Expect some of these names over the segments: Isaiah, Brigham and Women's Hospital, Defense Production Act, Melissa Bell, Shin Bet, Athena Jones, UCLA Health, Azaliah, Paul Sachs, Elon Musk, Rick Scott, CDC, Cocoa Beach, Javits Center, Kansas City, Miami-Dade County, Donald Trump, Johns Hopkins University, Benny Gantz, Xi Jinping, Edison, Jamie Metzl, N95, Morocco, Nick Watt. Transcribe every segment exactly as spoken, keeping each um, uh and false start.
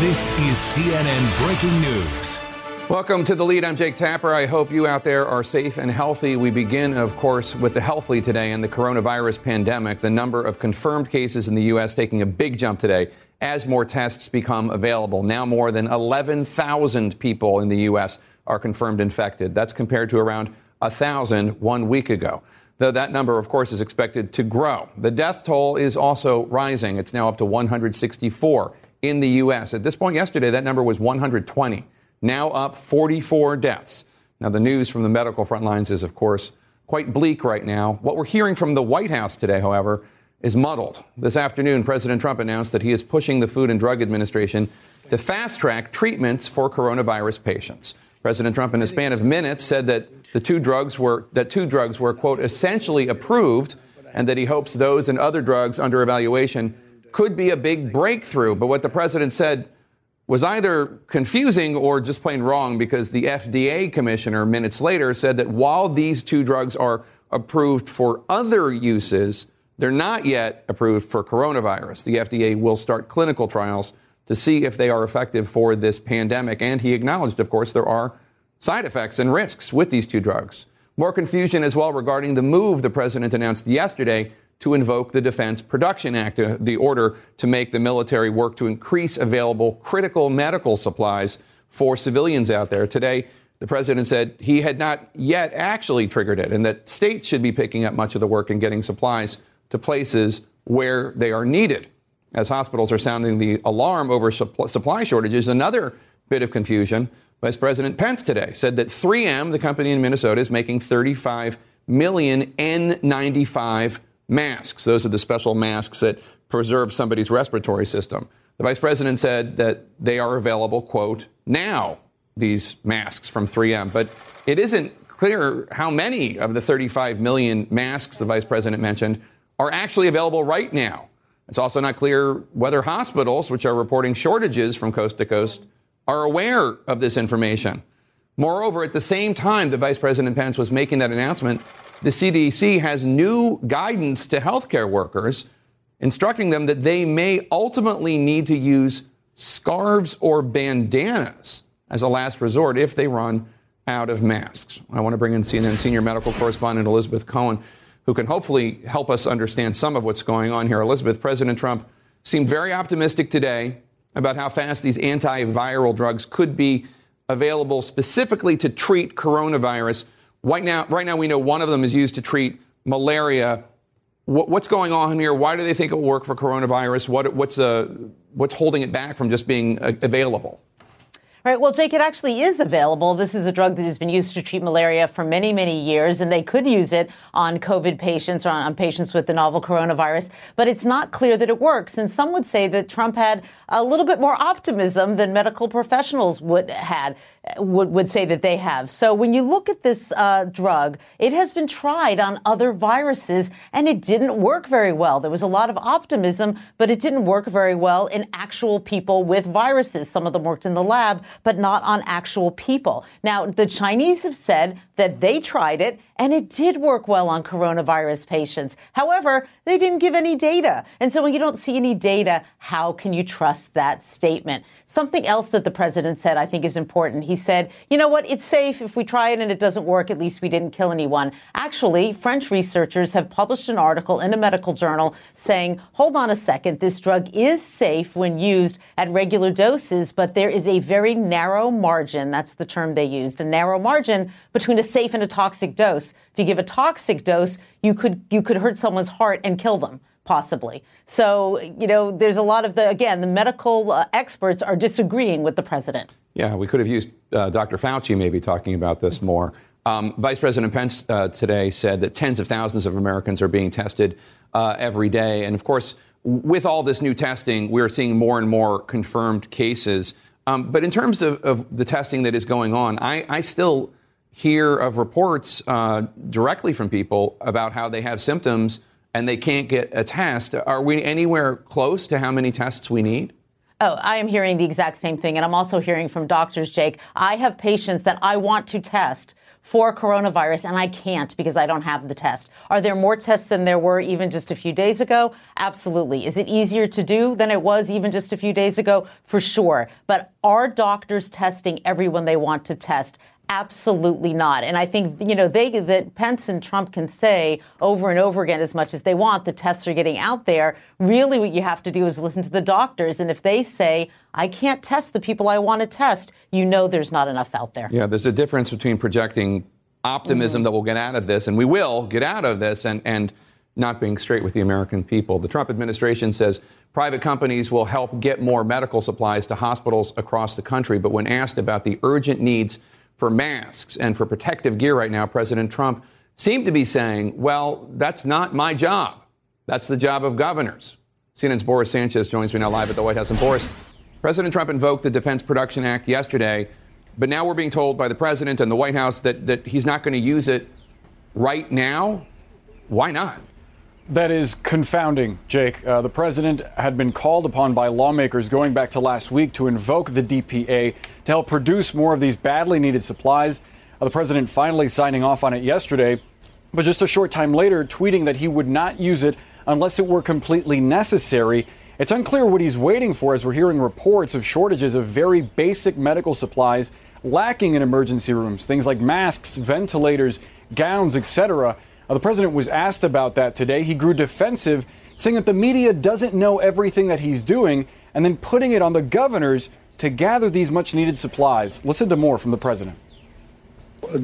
This is C N N Breaking News. Welcome to The Lead. I'm Jake Tapper. I hope you out there are safe and healthy. We begin, of course, with the health lead today and the coronavirus pandemic. The number of confirmed cases in the U S taking a big jump today as more tests become available. Now more than eleven thousand people in the U S are confirmed infected. That's compared to around one thousand one week ago, though that number, of course, is expected to grow. The death toll is also rising. It's now up to one hundred sixty-four in the U S. At this point yesterday, that number was one hundred twenty. Now up forty-four deaths. Now, the news from the medical front lines is, of course, quite bleak right now. What we're hearing from the White House today, however, is muddled. This afternoon, President Trump announced that he is pushing the Food and Drug Administration to fast-track treatments for coronavirus patients. President Trump, in a span of minutes, said that the two drugs were that two drugs were, quote, essentially approved, and that he hopes those and other drugs under evaluation could be a big breakthrough. But what the president said was either confusing or just plain wrong, because the F D A commissioner minutes later said that while these two drugs are approved for other uses, they're not yet approved for coronavirus. The F D A will start clinical trials to see if they are effective for this pandemic. And he acknowledged, of course, there are side effects and risks with these two drugs. More confusion as well regarding the move the president announced yesterday to invoke the Defense Production Act, the order to make the military work to increase available critical medical supplies for civilians out there. Today, the president said he had not yet actually triggered it and that states should be picking up much of the work and getting supplies to places where they are needed. As hospitals are sounding the alarm over supply shortages, another bit of confusion. Vice President Pence today said that three M, the company in Minnesota, is making thirty-five million N ninety-five masks. Those are the special masks that preserve somebody's respiratory system. The vice president said that they are available, quote, now, these masks from three M. But it isn't clear how many of the thirty-five million masks the vice president mentioned are actually available right now. It's also not clear whether hospitals, which are reporting shortages from coast to coast, are aware of this information. Moreover, at the same time that Vice President Pence was making that announcement, the C D C has new guidance to healthcare workers, instructing them that they may ultimately need to use scarves or bandanas as a last resort if they run out of masks. I want to bring in C N N senior medical correspondent Elizabeth Cohen, who can hopefully help us understand some of what's going on here. Elizabeth, President Trump seemed very optimistic today about how fast these antiviral drugs could be available specifically to treat coronavirus. Right now, right now we know one of them is used to treat malaria. What, what's going on here? Why do they think it will work for coronavirus? What, what's, uh, what's holding it back from just being uh, available? All right. Well, Jake, it actually is available. This is a drug that has been used to treat malaria for many, many years, and they could use it on COVID patients or on, on patients with the novel coronavirus. But it's not clear that it works. And some would say that Trump had a little bit more optimism than medical professionals would had. Would, would say that they have. So when you look at this uh, drug, it has been tried on other viruses and it didn't work very well. There was a lot of optimism, but it didn't work very well in actual people with viruses. Some of them worked in the lab, but not on actual people. Now, the Chinese have said that they tried it and it did work well on coronavirus patients. However, they didn't give any data. And so when you don't see any data, how can you trust that statement? Something else that the president said I think is important. He said, you know what, it's safe. If we try it and it doesn't work, at least we didn't kill anyone. Actually, French researchers have published an article in a medical journal saying, hold on a second, this drug is safe when used at regular doses, but there is a very narrow margin, that's the term they used, a narrow margin between a safe and a toxic dose. If you give a toxic dose, you could you could hurt someone's heart and kill them. Possibly. So, you know, there's a lot of the, again, the medical uh, experts are disagreeing with the president. Yeah, we could have used uh, Doctor Fauci maybe talking about this more. Um, Vice President Pence uh, today said that tens of thousands of Americans are being tested uh, every day. And of course, with all this new testing, we're seeing more and more confirmed cases. Um, but in terms of, of the testing that is going on, I, I still hear of reports uh, directly from people about how they have symptoms and they can't get a test. Are we anywhere close to how many tests we need? Oh, I am hearing the exact same thing. And I'm also hearing from doctors, Jake. I have patients that I want to test for coronavirus, and I can't because I don't have the test. Are there more tests than there were even just a few days ago? Absolutely. Is it easier to do than it was even just a few days ago? For sure. But are doctors testing everyone they want to test? Absolutely not. And I think, you know, they that Pence and Trump can say over and over again as much as they want, the tests are getting out there. Really, what you have to do is listen to the doctors. And if they say, I can't test the people I want to test, you know there's not enough out there. Yeah, there's a difference between projecting optimism mm-hmm. that we'll get out of this, and we will get out of this, and, and not being straight with the American people. The Trump administration says private companies will help get more medical supplies to hospitals across the country. But when asked about the urgent needs for masks and for protective gear right now, President Trump seemed to be saying, well, that's not my job. That's the job of governors. C N N's Boris Sanchez joins me now live at the White House. And Boris, President Trump invoked the Defense Production Act yesterday, but now we're being told by the president and the White House that, that he's not going to use it right now. Why not? That is confounding, Jake. Uh, the president had been called upon by lawmakers going back to last week to invoke the D P A to help produce more of these badly needed supplies. Uh, the president finally signing off on it yesterday, but just a short time later tweeting that he would not use it unless it were completely necessary. It's unclear what he's waiting for, as we're hearing reports of shortages of very basic medical supplies lacking in emergency rooms, things like masks, ventilators, gowns, et cetera. Uh, the president was asked about that today. He grew defensive, saying that the media doesn't know everything that he's doing, and then putting it on the governors to gather these much needed supplies. Listen to more from the president.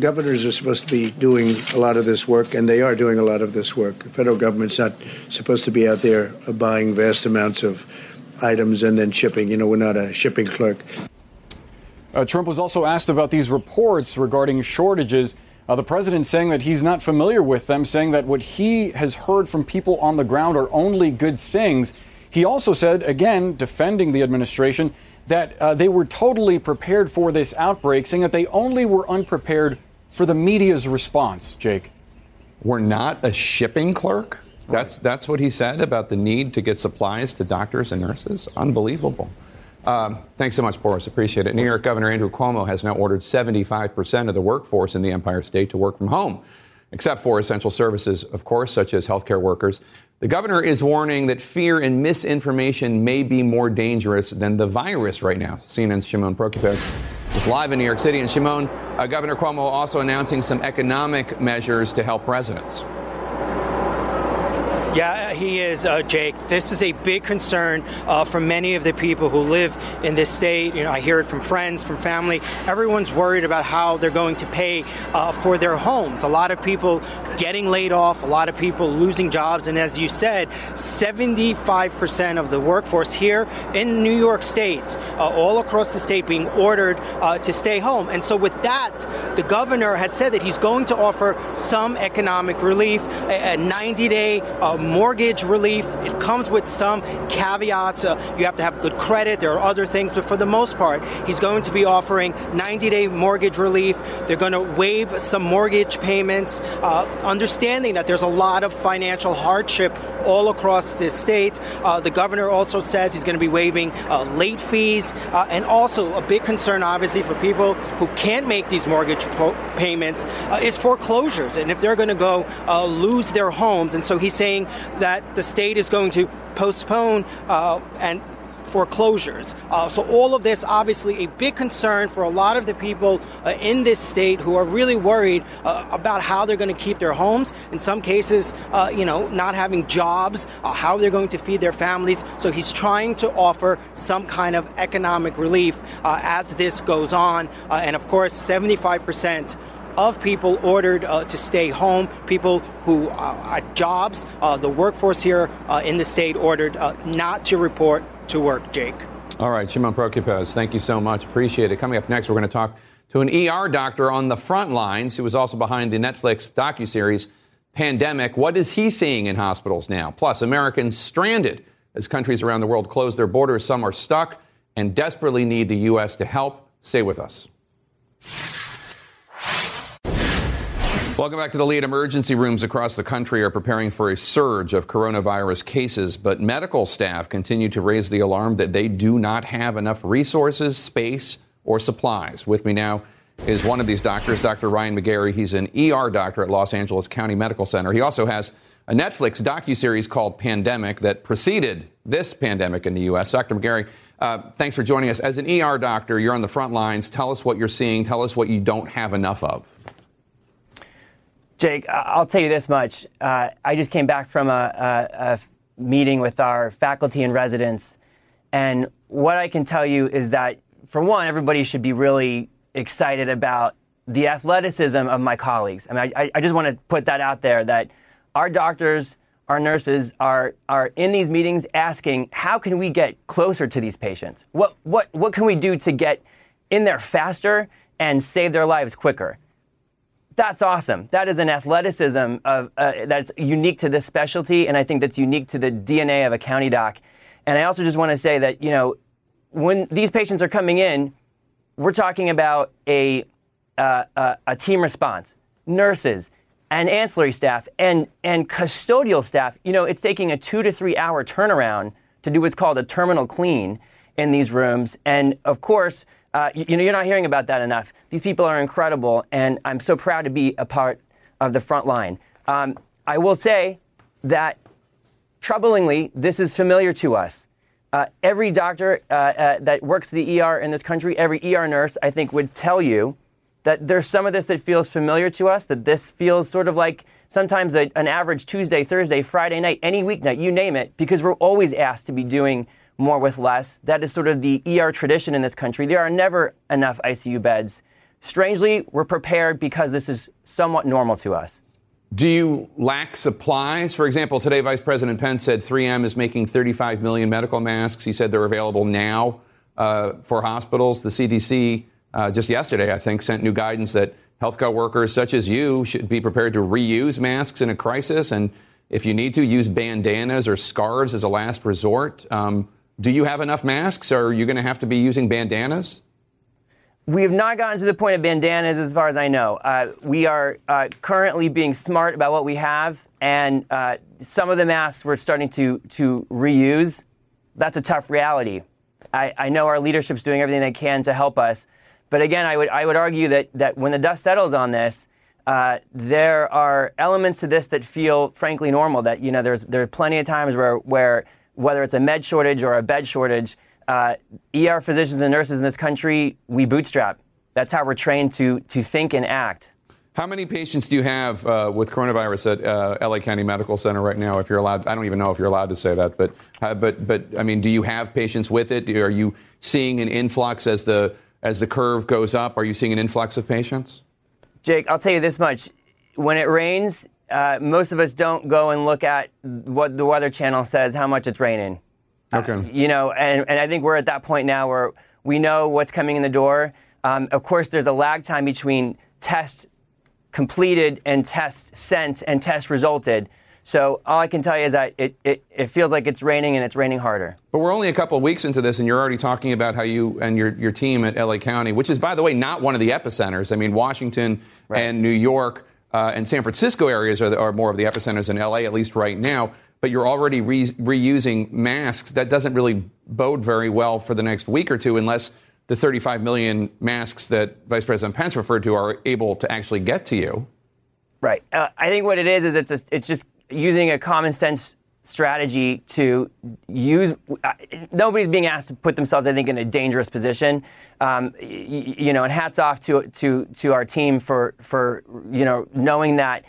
Governors are supposed to be doing a lot of this work, and they are doing a lot of this work. The federal government's not supposed to be out there buying vast amounts of items and then shipping. You know, we're not a shipping clerk. Uh, Trump was also asked about these reports regarding shortages. Uh, the president saying that he's not familiar with them, saying that what he has heard from people on the ground are only good things. He also said, again, defending the administration, that uh, they were totally prepared for this outbreak, saying that they only were unprepared for the media's response. Jake. We're not a shipping clerk. That's that's what he said about the need to get supplies to doctors and nurses. Unbelievable. Um, thanks so much, Boris. Appreciate it. New York Governor Andrew Cuomo has now ordered seventy-five percent of the workforce in the Empire State to work from home, except for essential services, of course, such as healthcare workers. The governor is warning that fear and misinformation may be more dangerous than the virus right now. C N N's Shimon Prokupecz is live in New York City. And Shimon, uh, Governor Cuomo also announcing some economic measures to help residents. Yeah, he is, uh, Jake. This is a big concern uh, for many of the people who live in this state. You know, I hear it from friends, from family. Everyone's worried about how they're going to pay uh, for their homes. A lot of people getting laid off, a lot of people losing jobs. And as you said, seventy-five percent of the workforce here in New York State, uh, all across the state, being ordered uh, to stay home. And so with that, the governor has said that he's going to offer some economic relief, a ninety-day uh, mortgage relief. It comes with some caveats. Uh, you have to have good credit. There are other things, but for the most part, he's going to be offering ninety-day mortgage relief. They're going to waive some mortgage payments, uh, understanding that there's a lot of financial hardship all across this state. Uh, the governor also says he's going to be waiving uh, late fees, uh, and also a big concern, obviously, for people who can't make these mortgage po- payments uh, is foreclosures, and if they're going to go uh, lose their homes. And so he's saying that the state is going to postpone uh, and foreclosures. Uh, so all of this, obviously, a big concern for a lot of the people uh, in this state who are really worried uh, about how they're going to keep their homes. In some cases, uh, you know, not having jobs, uh, how they're going to feed their families. So he's trying to offer some kind of economic relief uh, as this goes on. Uh, and of course, seventy-five percent of people ordered uh, to stay home, people who uh, are jobs, uh, the workforce here uh, in the state ordered uh, not to report to work, Jake. All right, Shimon Prokupecz, thank you so much. Appreciate it. Coming up next, we're going to talk to an E R doctor on the front lines who was also behind the Netflix docuseries Pandemic. What is he seeing in hospitals now? Plus, Americans stranded As countries around the world close their borders, some are stuck and desperately need the U S to help. Stay with us. Welcome back to The Lead. Emergency rooms across the country are preparing for a surge of coronavirus cases, but medical staff continue to raise the alarm that they do not have enough resources, space, or supplies. With me now is one of these doctors, Doctor Ryan McGarry. He's an E R doctor at Los Angeles County Medical Center. He also has a Netflix docuseries called Pandemic that preceded this pandemic in the U S. Doctor McGarry, uh, thanks for joining us. As an E R doctor, you're on the front lines. Tell us what you're seeing. Tell us what you don't have enough of. Jake, I'll tell you this much. Uh, I just came back from a, a, a meeting with our faculty and residents. And what I can tell you is that, for one, everybody should be really excited about the athleticism of my colleagues. I mean, I, I just want to put that out there, that our doctors, our nurses are are in these meetings asking, how can we get closer to these patients? What what what can we do to get in there faster and save their lives quicker? That's awesome. That is an athleticism of uh, that's unique to this specialty, and I think that's unique to the D N A of a county doc. And I also just want to say that, you know, when these patients are coming in, we're talking about a uh, a, a team response, nurses and ancillary staff and and custodial staff. You know, it's taking a two to three hour turnaround to do what's called a terminal clean in these rooms, and of course. Uh, you, you know, you're not hearing about that enough. These people are incredible, and I'm so proud to be a part of the front line. Um, I will say that, troublingly, this is familiar to us. Uh, every doctor uh, uh, that works the E R in this country, every E R nurse, I think, would tell you that there's some of this that feels familiar to us, that this feels sort of like sometimes a, an average Tuesday, Thursday, Friday night, any weeknight, you name it, because we're always asked to be doing more with less. That is sort of the E R tradition in this country. There are never enough I C U beds. Strangely, we're prepared because this is somewhat normal to us. Do you lack supplies? For example, today Vice President Pence said three M is making thirty-five million medical masks. He said they're available now uh, for hospitals. The C D C uh, just yesterday, I think, sent new guidance that healthcare workers such as you should be prepared to reuse masks in a crisis. And if you need to, use bandanas or scarves as a last resort. Um, Do you have enough masks, or are you going to have to be using bandanas? We have not gotten to the point of bandanas as far as I know. Uh, we are uh, currently being smart about what we have, and uh, some of the masks we're starting to, to reuse. That's a tough reality. I, I know our leadership's doing everything they can to help us, but again, I would I would argue that, that when the dust settles on this, uh, there are elements to this that feel, frankly, normal, that, you know, there's there are plenty of times where where whether it's a med shortage or a bed shortage, uh, E R physicians and nurses in this country, we bootstrap. That's how we're trained to to think and act. How many patients do you have uh, with coronavirus at uh, L A County Medical Center right now, if you're allowed? I don't even know if you're allowed to say that, but, uh, but but I mean, do you have patients with it? Are you seeing an influx as the as the curve goes up? Are you seeing an influx of patients? Jake, I'll tell you this much. When it rains, Uh, most of us don't go and look at what the Weather Channel says, how much it's raining. Okay. Uh, you know, and, and I think we're at that point now where we know what's coming in the door. Um, of course, there's a lag time between test completed and test sent and test resulted. So all I can tell you is that it, it, it feels like it's raining, and it's raining harder. But we're only a couple of weeks into this, and you're already talking about how you and your, your team at L A County, which is, by the way, not one of the epicenters. I mean, Washington right. and New York Uh, and San Francisco areas are, the, are more of the epicenters in L A, at least right now. But you're already re- reusing masks. That doesn't really bode very well for the next week or two, unless the thirty-five million masks that Vice President Pence referred to are able to actually get to you. Right. Uh, I think what it is is it's a, it's just using a common sense strategy to use. Uh, nobody's being asked to put themselves, I think, in a dangerous position. Um, you, you know, and hats off to to to our team for for you know knowing that.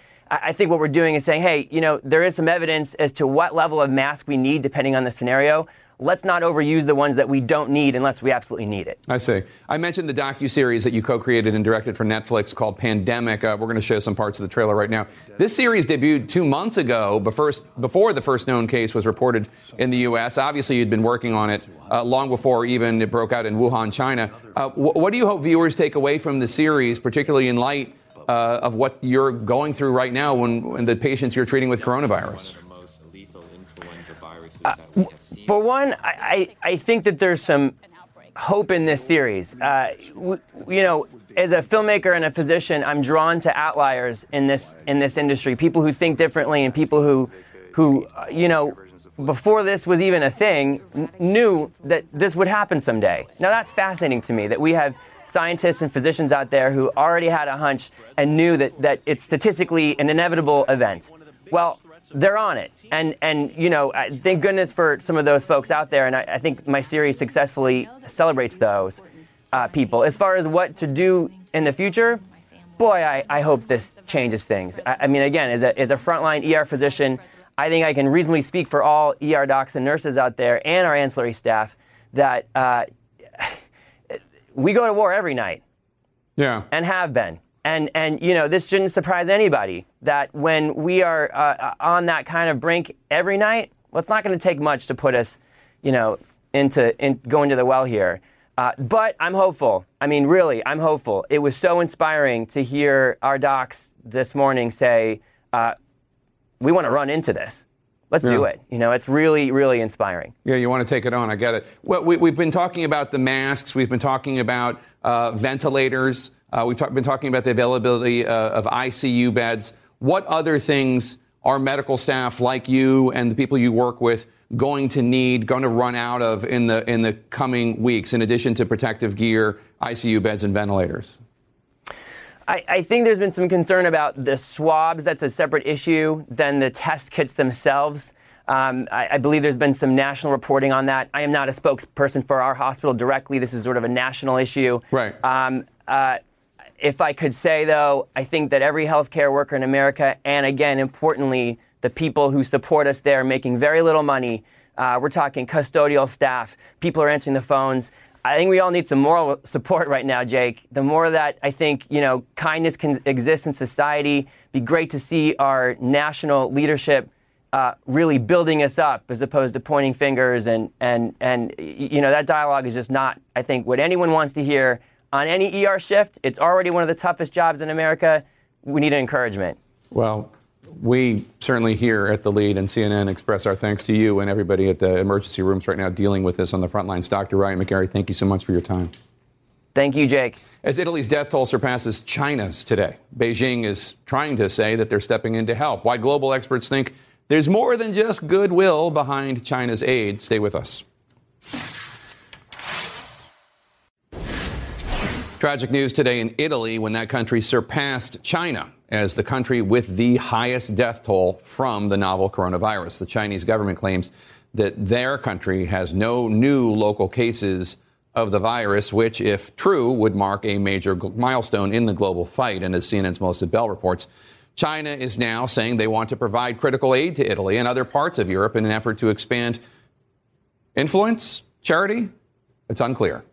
I think what we're doing is saying, hey, you know, there is some evidence as to what level of mask we need depending on the scenario. Let's not overuse the ones that we don't need unless we absolutely need it. I see. I mentioned the docuseries that you co-created and directed for Netflix called Pandemic. Uh, we're going to show some parts of the trailer right now. This series debuted two months ago, but first, before the first known case was reported in the U S. Obviously, you'd been working on it uh, long before even it broke out in Wuhan, China. Uh, wh- what do you hope viewers take away from the series, particularly in light Uh, of what you're going through right now when, when the patients you're treating with coronavirus? Uh, for one, I, I, I think that there's some hope in this series. Uh, w- you know, as a filmmaker and a physician, I'm drawn to outliers in this in this industry, people who think differently and people who, who uh, you know, before this was even a thing, n- knew that this would happen someday. Now, that's fascinating to me, that we have scientists and physicians out there who already had a hunch and knew that, that it's statistically an inevitable event. Well, they're on it. And, and you know, I thank goodness for some of those folks out there. And I, I think my series successfully celebrates those uh, people. As far as what to do in the future, boy, I, I hope this changes things. I, I mean, again, as a, as a frontline E R physician, I think I can reasonably speak for all E R docs and nurses out there and our ancillary staff that uh, we go to war every night. Yeah. And have been. And, and you know, this shouldn't surprise anybody that when we are uh, on that kind of brink every night, well, it's not going to take much to put us, you know, into in, going to the well here. Uh, but I'm hopeful. I mean, really, I'm hopeful. It was so inspiring to hear our docs this morning say, uh, we want to run into this. Let's yeah. do it. You know, it's really, really inspiring. Yeah, you want to take it on. I get it. Well, we, we've been talking about the masks. We've been talking about uh, ventilators. Uh, we've talk, been talking about the availability uh, of I C U beds. What other things are medical staff like you and the people you work with going to need, going to run out of in the in the coming weeks, in addition to protective gear, I C U beds, and ventilators? I, I think there's been some concern about the swabs. That's a separate issue than the test kits themselves. Um, I, I believe there's been some national reporting on that. I am not a spokesperson for our hospital directly. This is sort of a national issue. Right. Um, uh, If I could say, though, I think that every healthcare worker in America, and again, importantly, the people who support us there making very little money, uh, we're talking custodial staff, people are answering the phones. I think we all need some moral support right now, Jake. The more that I think, you know, kindness can exist in society, it'd be great to see our national leadership uh, really building us up as opposed to pointing fingers. And, and, and, you know, that dialogue is just not, I think, what anyone wants to hear. On any E R shift, it's already one of the toughest jobs in America. We need encouragement. Well, we certainly here at The Lead and C N N express our thanks to you and everybody at the emergency rooms right now dealing with this on the front lines. Doctor Ryan McGarry, thank you so much for your time. Thank you, Jake. As Italy's death toll surpasses China's today, Beijing is trying to say that they're stepping in to help. Why global experts think there's more than just goodwill behind China's aid. Stay with us. Tragic news today in Italy when that country surpassed China as the country with the highest death toll from the novel coronavirus. The Chinese government claims that their country has no new local cases of the virus, which, if true, would mark a major milestone in the global fight. And as C N N's Melissa Bell reports, China is now saying they want to provide critical aid to Italy and other parts of Europe in an effort to expand influence, charity. It's unclear.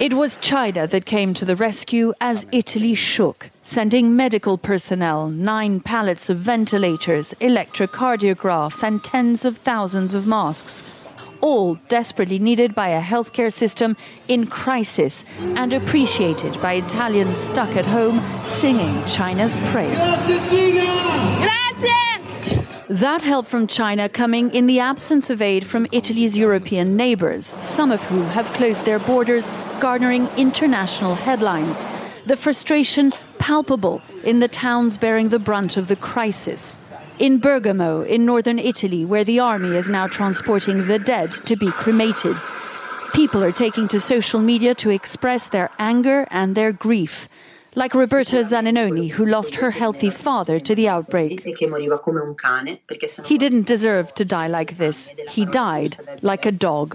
It was China that came to the rescue as Italy shook, sending medical personnel, nine pallets of ventilators, electrocardiographs and tens of thousands of masks, all desperately needed by a healthcare system in crisis and appreciated by Italians stuck at home singing China's praise. Grazie! That help from China coming in the absence of aid from Italy's European neighbors, some of whom have closed their borders, garnering international headlines. The frustration palpable in the towns bearing the brunt of the crisis. In Bergamo, in northern Italy, where the army is now transporting the dead to be cremated, people are taking to social media to express their anger and their grief. Like Roberta Zaninoni, who lost her healthy father to the outbreak. He didn't deserve to die like this. He died like a dog.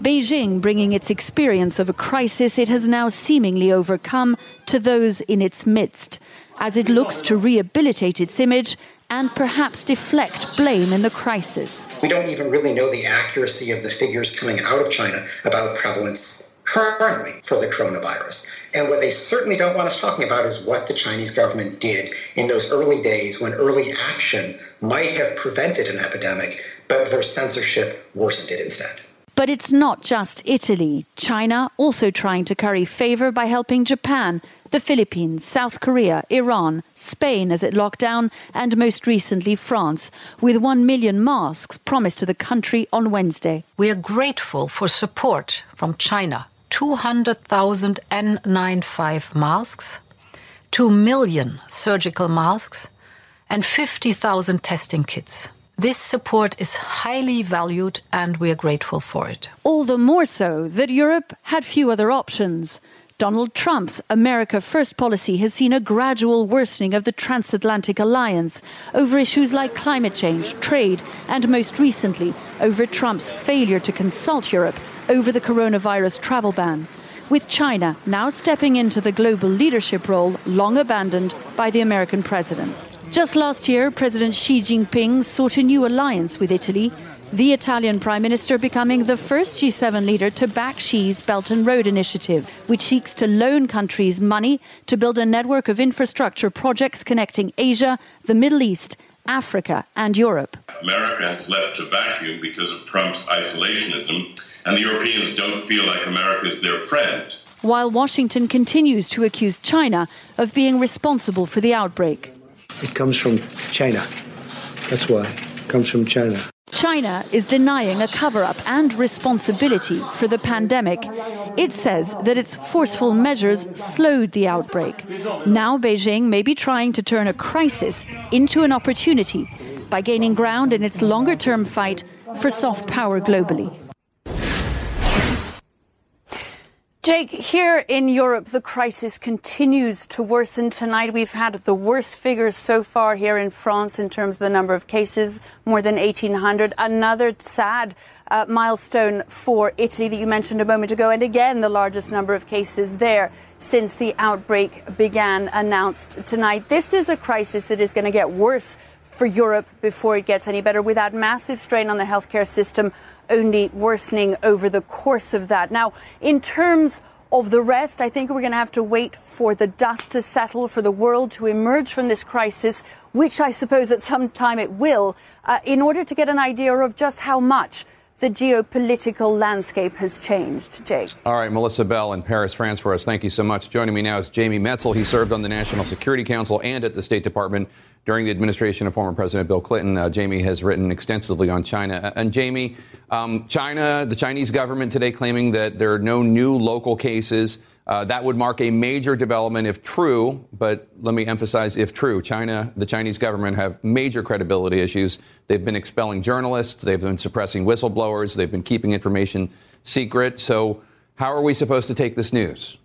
Beijing bringing its experience of a crisis it has now seemingly overcome to those in its midst, as it looks to rehabilitate its image and perhaps deflect blame in the crisis. We don't even really know the accuracy of the figures coming out of China about prevalence currently for the coronavirus. And what they certainly don't want us talking about is what the Chinese government did in those early days when early action might have prevented an epidemic, but their censorship worsened it instead. But it's not just Italy. China also trying to curry favor by helping Japan, the Philippines, South Korea, Iran, Spain as it locked down, and most recently France, with one million masks promised to the country on Wednesday. We are grateful for support from China. two hundred thousand N ninety-five masks, two million surgical masks, and fifty thousand testing kits. This support is highly valued and we are grateful for it. All the more so that Europe had few other options. Donald Trump's America First policy has seen a gradual worsening of the transatlantic alliance over issues like climate change, trade, and most recently over Trump's failure to consult Europe over the coronavirus travel ban, with China now stepping into the global leadership role long abandoned by the American president. Just last year, President Xi Jinping sought a new alliance with Italy, the Italian prime minister becoming the first G seven leader to back Xi's Belt and Road Initiative, which seeks to loan countries money to build a network of infrastructure projects connecting Asia, the Middle East, Africa, and Europe. America has left a vacuum because of Trump's isolationism, and the Europeans don't feel like America is their friend. While Washington continues to accuse China of being responsible for the outbreak. It comes from China. That's why. It comes from China. China is denying a cover-up and responsibility for the pandemic. It says that its forceful measures slowed the outbreak. Now Beijing may be trying to turn a crisis into an opportunity by gaining ground in its longer-term fight for soft power globally. Jake, here in Europe, the crisis continues to worsen. Tonight, we've had the worst figures so far here in France in terms of the number of cases, more than eighteen hundred. Another sad uh, milestone for Italy that you mentioned a moment ago, and again, the largest number of cases there since the outbreak began, announced tonight. This is a crisis that is going to get worse for Europe before it gets any better, with that massive strain on the healthcare system only worsening over the course of that. Now, in terms of the rest, I think we're going to have to wait for the dust to settle, for the world to emerge from this crisis, which I suppose at some time it will, uh, in order to get an idea of just how much the geopolitical landscape has changed. Jake. All right, Melissa Bell in Paris, France for us. Thank you so much. Joining me now is Jamie Metzl. He served on the National Security Council and at the State Department during the administration of former President Bill Clinton. Uh, Jamie has written extensively on China. And Jamie, um, China, the Chinese government today claiming that there are no new local cases. Uh, that would mark a major development if true. But let me emphasize, if true. China, the Chinese government, have major credibility issues. They've been expelling journalists. They've been suppressing whistleblowers. They've been keeping information secret. So how are we supposed to take this news?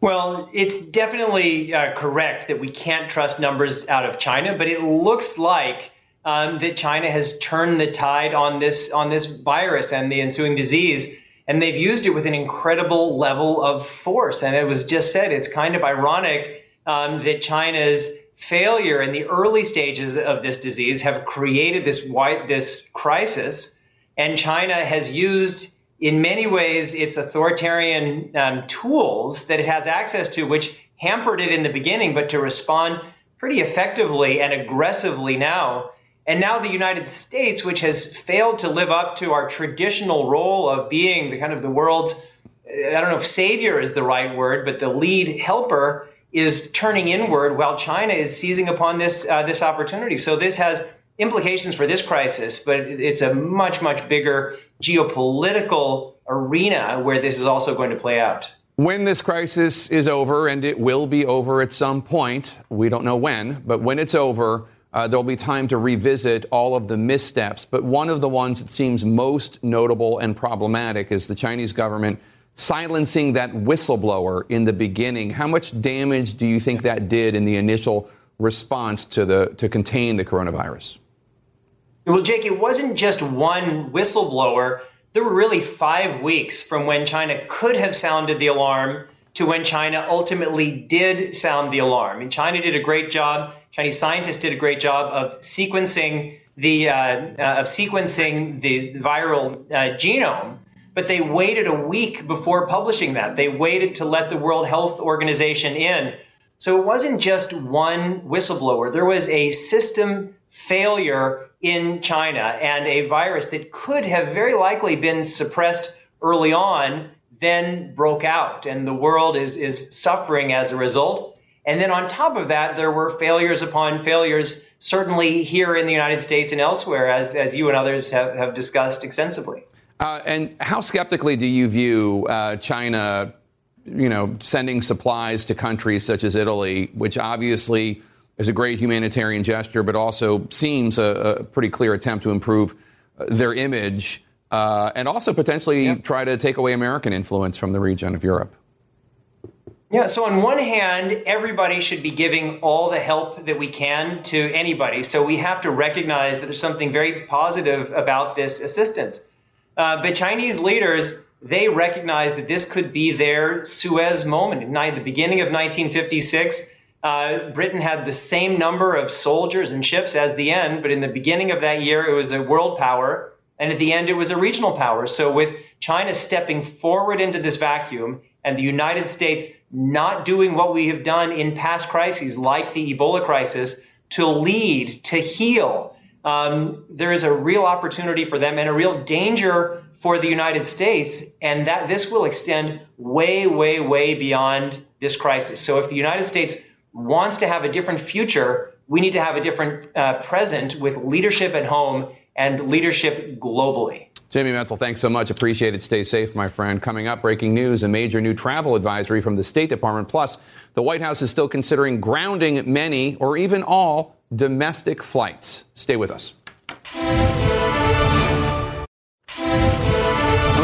Well, it's definitely uh, correct that we can't trust numbers out of China, but it looks like um, that China has turned the tide on this on this virus and the ensuing disease, and they've used it with an incredible level of force. And it was just said, it's kind of ironic um, that China's failure in the early stages of this disease have created this wide, this crisis, and China has used, in many ways, its authoritarian um, tools that it has access to, which hampered it in the beginning, but to respond pretty effectively and aggressively now. And now the United States, which has failed to live up to our traditional role of being the kind of the world's, I don't know if savior is the right word, but the lead helper, is turning inward while China is seizing upon this uh, this opportunity. So this has implications for this crisis, but it's a much, much bigger geopolitical arena where this is also going to play out. When this crisis is over, and it will be over at some point, we don't know when, but when it's over, uh, there'll be time to revisit all of the missteps. But one of the ones that seems most notable and problematic is the Chinese government silencing that whistleblower in the beginning. How much damage do you think that did in the initial response to the to contain the coronavirus? Well, Jake, it wasn't just one whistleblower. There were really five weeks from when China could have sounded the alarm to when China ultimately did sound the alarm. And China did a great job. Chinese scientists did a great job of sequencing the uh, uh, of sequencing the viral uh, genome, but they waited a week before publishing that. They waited to let the World Health Organization in. So it wasn't just one whistleblower. There was a system failure in China, and a virus that could have very likely been suppressed early on then broke out, and the world is, is suffering as a result. And then on top of that, there were failures upon failures, certainly here in the United States and elsewhere, as, as you and others have, have discussed extensively. Uh, and how skeptically do you view uh, China, you know, sending supplies to countries such as Italy, which obviously is a great humanitarian gesture, but also seems a, a pretty clear attempt to improve their image uh, and also potentially yep. try to take away American influence from the region of Europe? Yeah, so on one hand, everybody should be giving all the help that we can to anybody. So we have to recognize that there's something very positive about this assistance. Uh, but Chinese leaders, they recognize that this could be their Suez moment. At the beginning of nineteen fifty-six, Uh, Britain had the same number of soldiers and ships as the end, but in the beginning of that year, it was a world power, and at the end, it was a regional power. So with China stepping forward into this vacuum and the United States not doing what we have done in past crises, like the Ebola crisis, to lead, to heal, um, there is a real opportunity for them and a real danger for the United States, and that this will extend way, way, way beyond this crisis. So if the United States wants to have a different future, we need to have a different uh, present with leadership at home and leadership globally. Jamie Metzl, thanks so much. Appreciate it. Stay safe, my friend. Coming up, breaking news, a major new travel advisory from the State Department. Plus, the White House is still considering grounding many or even all domestic flights. Stay with us.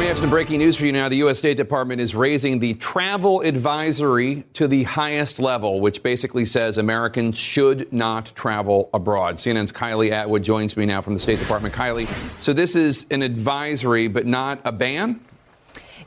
We have some breaking news for you now. The U S. State Department is raising the travel advisory to the highest level, which basically says Americans should not travel abroad. C N N's Kylie Atwood joins me now from the State Department. Kylie, so this is an advisory, but not a ban?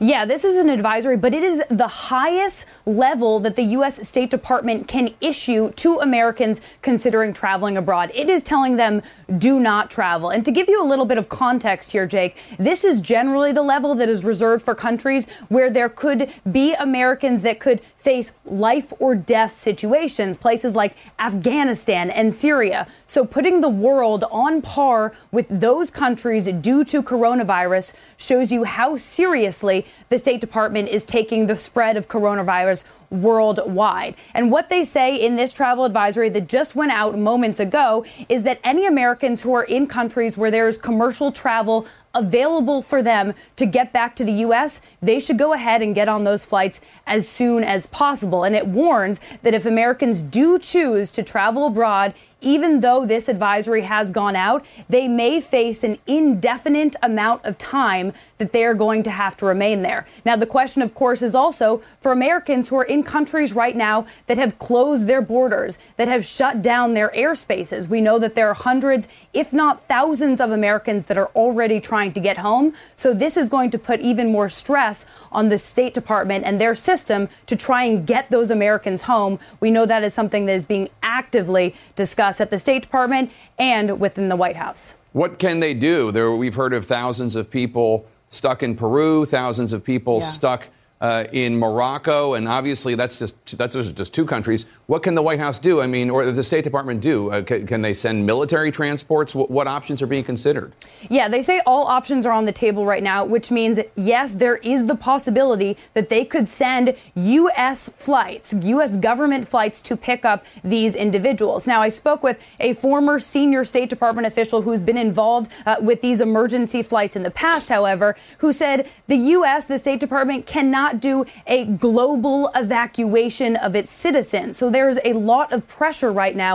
Yeah, this is an advisory, but it is the highest level that the U S. State Department can issue to Americans considering traveling abroad. It is telling them, do not travel. And to give you a little bit of context here, Jake, this is generally the level that is reserved for countries where there could be Americans that could face life or death situations, places like Afghanistan and Syria. So putting the world on par with those countries due to coronavirus shows you how seriously the State Department is taking the spread of coronavirus worldwide. And what they say in this travel advisory that just went out moments ago is that any Americans who are in countries where there is commercial travel available for them to get back to the U S, they should go ahead and get on those flights as soon as possible. And it warns that if Americans do choose to travel abroad, even though this advisory has gone out, they may face an indefinite amount of time that they are going to have to remain there. Now, the question, of course, is also for Americans who are in countries right now that have closed their borders, that have shut down their airspaces. We know that there are hundreds, if not thousands, of Americans that are already trying to get home. So this is going to put even more stress on the State Department and their system to try and get those Americans home. We know that is something that is being actively discussed at the State Department and within the White House. What can they do? There, we've heard of thousands of people stuck in Peru, thousands of people yeah. stuck Uh, in Morocco, and obviously that's just that's just two countries. What can the White House do? I mean, or the State Department do? Uh, can, can they send military transports? What, what options are being considered? Yeah, they say all options are on the table right now, which means, yes, there is the possibility that they could send U S flights, U S government flights to pick up these individuals. Now, I spoke with a former senior State Department official who's been involved uh, with these emergency flights in the past, however, who said the U S, the State Department, cannot do a global evacuation of its citizens. So there's a lot of pressure right now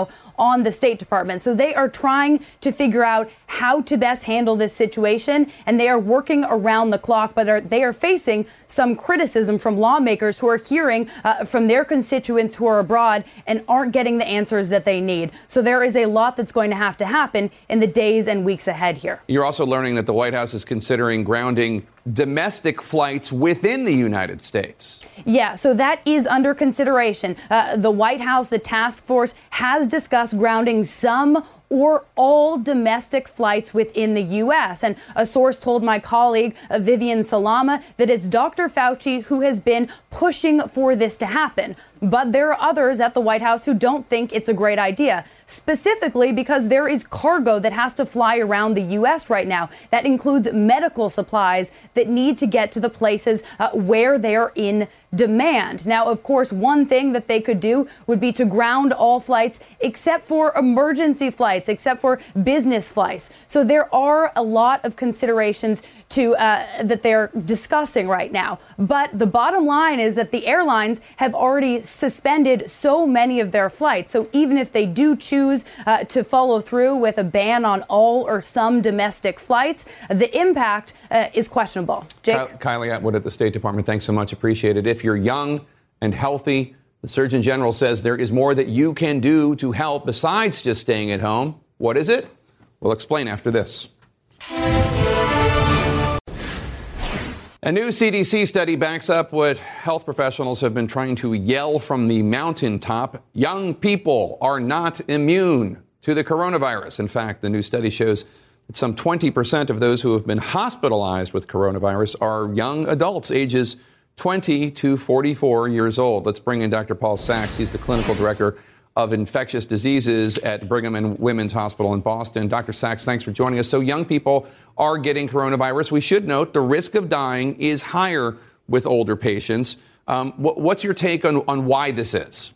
on the State Department. So they are trying to figure out how to best handle this situation, and they are working around the clock, but are, they are facing some criticism from lawmakers who are hearing uh, from their constituents who are abroad and aren't getting the answers that they need. So there is a lot that's going to have to happen in the days and weeks ahead here. You're also learning that the White House is considering grounding domestic flights within the United States. Yeah, so that is under consideration. Uh, the White House, the task force, has discussed grounding some or all domestic flights within the U S. And a source told my colleague Vivian Salama that it's Doctor Fauci who has been pushing for this to happen. But there are others at the White House who don't think it's a great idea, specifically because there is cargo that has to fly around the U S right now. That includes medical supplies that need to get to the places uh, where they are in demand. Now, of course, one thing that they could do would be to ground all flights except for emergency flights, except for business flights. So there are a lot of considerations to uh, that they're discussing right now. But the bottom line is that the airlines have already suspended so many of their flights. So even if they do choose uh, to follow through with a ban on all or some domestic flights, the impact uh, is questionable. Jake? Kylie Atwood at the State Department. Thanks so much. Appreciate it. If you're young and healthy, the Surgeon General says there is more that you can do to help besides just staying at home. What is it? We'll explain after this. A new C D C study backs up what health professionals have been trying to yell from the mountaintop. Young people are not immune to the coronavirus. In fact, the new study shows that some twenty percent of those who have been hospitalized with coronavirus are young adults, ages twenty to forty-four years old. Let's bring in Doctor Paul Sachs. He's the clinical director of infectious diseases at Brigham and Women's Hospital in Boston. Doctor Sachs, thanks for joining us. So young people are getting coronavirus. We should note the risk of dying is higher with older patients. Um, wh- what's your take on, on why this is?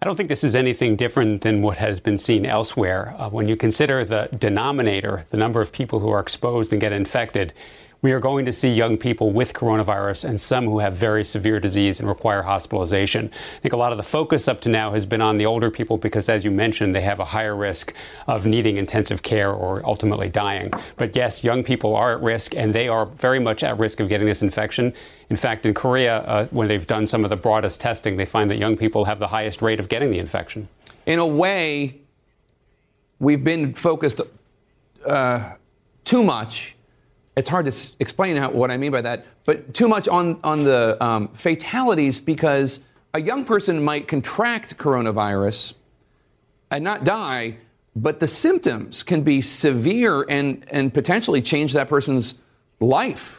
I don't think this is anything different than what has been seen elsewhere. Uh, when you consider the denominator, the number of people who are exposed and get infected, we are going to see young people with coronavirus and some who have very severe disease and require hospitalization. I think a lot of the focus up to now has been on the older people because, as you mentioned, they have a higher risk of needing intensive care or ultimately dying. But yes, young people are at risk, and they are very much at risk of getting this infection. In fact, in Korea, uh, when they've done some of the broadest testing, they find that young people have the highest rate of getting the infection. In a way, we've been focused uh, too much. It's hard to s- explain how, what I mean by that, but too much on, on the um, fatalities, because a young person might contract coronavirus and not die, but the symptoms can be severe and, and potentially change that person's life.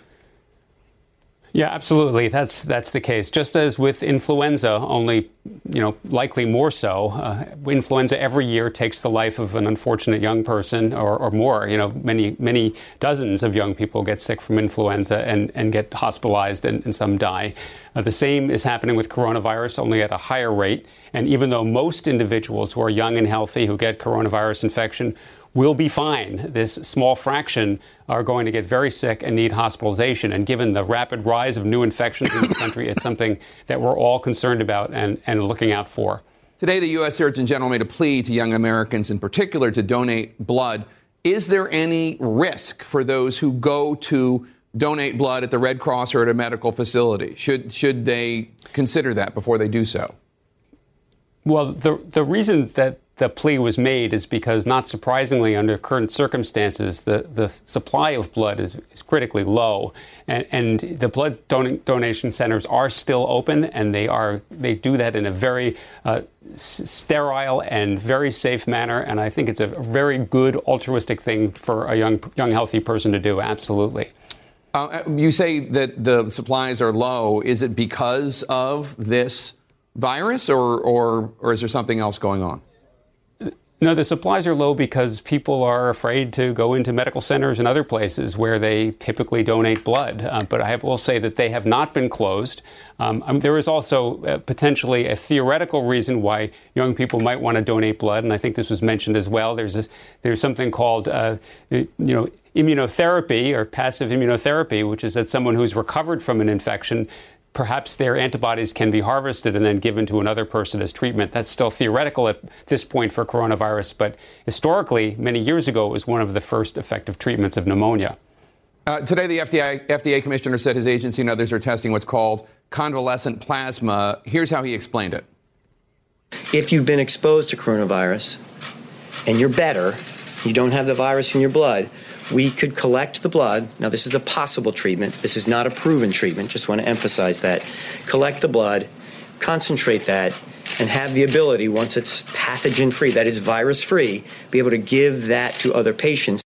Yeah, absolutely. That's that's the case. Just as with influenza, only, you know, likely more so. Uh, influenza every year takes the life of an unfortunate young person or, or more. You know, many, many dozens of young people get sick from influenza and, and get hospitalized and, and some die. Uh, the same is happening with coronavirus, only at a higher rate. And even though most individuals who are young and healthy who get coronavirus infection will be fine, this small fraction are going to get very sick and need hospitalization. And given the rapid rise of new infections in this country, it's something that we're all concerned about and, and looking out for. Today, the U S. Surgeon General made a plea to young Americans in particular to donate blood. Is there any risk for those who go to donate blood at the Red Cross or at a medical facility? Should, should they consider that before they do so? Well, the the reason that the plea was made is because, not surprisingly, under current circumstances, the, the supply of blood is, is critically low, and, and the blood don- donation centers are still open, and they are they do that in a very uh, s- sterile and very safe manner. And I think it's a very good altruistic thing for a young young healthy person to do. Absolutely. Uh, you say that the supplies are low. Is it because of this virus, or or or is there something else going on? No, the supplies are low because people are afraid to go into medical centers and other places where they typically donate blood. Uh, but I will say that they have not been closed. Um, um, there is also uh, potentially a theoretical reason why young people might want to donate blood. And I think this was mentioned as well. There's this, there's something called, uh, you know, immunotherapy or passive immunotherapy, which is that someone who's recovered from an infection, perhaps their antibodies can be harvested and then given to another person as treatment. That's still theoretical at this point for coronavirus, but historically, many years ago, it was one of the first effective treatments of pneumonia. Uh, today, the F D A, F D A commissioner said his agency and others are testing what's called convalescent plasma. Here's how he explained it. If you've been exposed to coronavirus and you're better, you don't have the virus in your blood, we could collect the blood. Now, this is a possible treatment. This is not a proven treatment. Just want to emphasize that. Collect the blood, concentrate that, and have the ability, once it's pathogen-free, that is virus-free, be able to give that to other patients.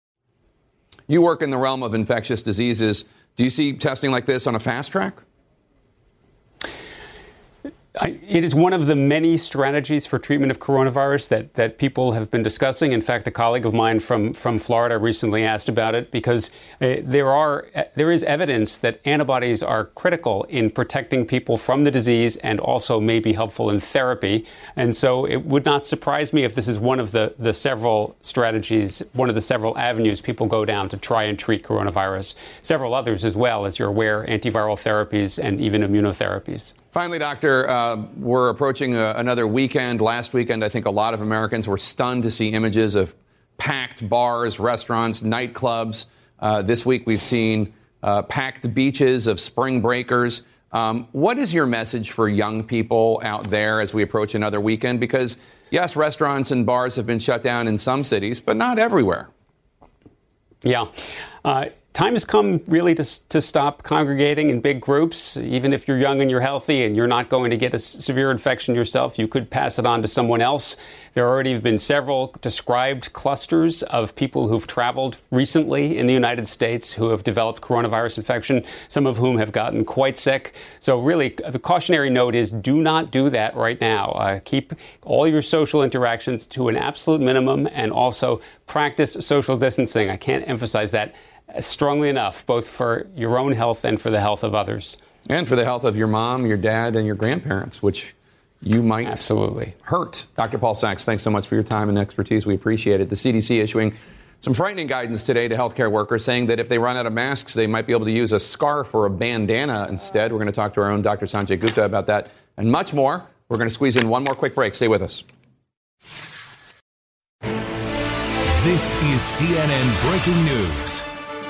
You work in the realm of infectious diseases. Do you see testing like this on a fast track? I, it is one of the many strategies for treatment of coronavirus that, that people have been discussing. In fact, a colleague of mine from, from Florida recently asked about it because uh, there are there is evidence that antibodies are critical in protecting people from the disease and also may be helpful in therapy. And so it would not surprise me if this is one of the, the several strategies, one of the several avenues people go down to try and treat coronavirus. Several others as well, as you're aware, antiviral therapies and even immunotherapies. Finally, Doctor, uh, we're approaching a, another weekend. Last weekend, I think a lot of Americans were stunned to see images of packed bars, restaurants, nightclubs. Uh, this week, we've seen uh, packed beaches of spring breakers. Um, what is your message for young people out there as we approach another weekend? Because, yes, restaurants and bars have been shut down in some cities, but not everywhere. Yeah. Uh Time has come really to, to stop congregating in big groups. Even if you're young and you're healthy and you're not going to get a severe infection yourself, you could pass it on to someone else. There already have been several described clusters of people who've traveled recently in the United States who have developed coronavirus infection, some of whom have gotten quite sick. So really, the cautionary note is do not do that right now. Uh, keep all your social interactions to an absolute minimum and also practice social distancing. I can't emphasize that strongly enough, both for your own health and for the health of others. And for the health of your mom, your dad, and your grandparents, which you might absolutely hurt. Doctor Paul Sachs, thanks so much for your time and expertise. We appreciate it. The C D C issuing some frightening guidance today to healthcare workers, saying that if they run out of masks, they might be able to use a scarf or a bandana instead. We're going to talk to our own Doctor Sanjay Gupta about that and much more. We're going to squeeze in one more quick break. Stay with us. This is C N N Breaking News.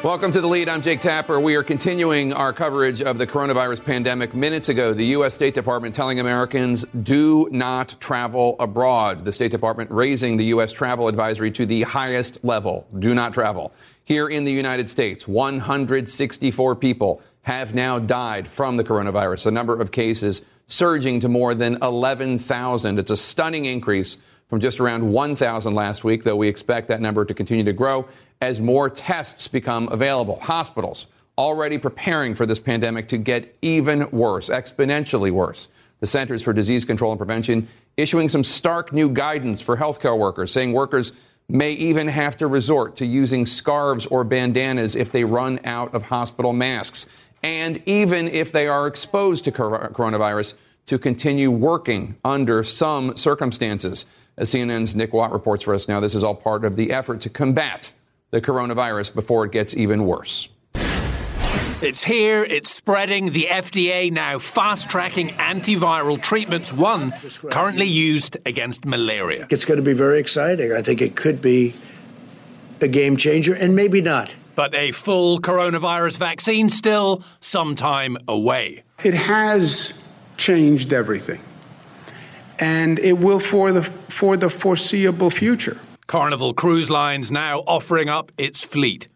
Welcome to The Lead. I'm Jake Tapper. We are continuing our coverage of the coronavirus pandemic. Minutes ago, the U S. State Department telling Americans do not travel abroad. The State Department raising the U S travel advisory to the highest level. Do not travel. Here in the United States, one hundred sixty-four people have now died from the coronavirus. The number of cases surging to more than eleven thousand. It's a stunning increase from just around one thousand last week, though we expect that number to continue to grow as more tests become available. Hospitals already preparing for this pandemic to get even worse, exponentially worse. The Centers for Disease Control and Prevention issuing some stark new guidance for healthcare workers, saying workers may even have to resort to using scarves or bandanas if they run out of hospital masks. And even if they are exposed to coronavirus, to continue working under some circumstances. As C N N's Nick Watt reports for us now, this is all part of the effort to combat the coronavirus before it gets even worse. It's here, it's spreading. The F D A now fast-tracking antiviral treatments, one currently used against malaria. It's going to be very exciting. I think it could be a game changer, and maybe not. But a full coronavirus vaccine still some time away. It has changed everything, and it will for the for the foreseeable future. Carnival Cruise Lines now offering up its fleet.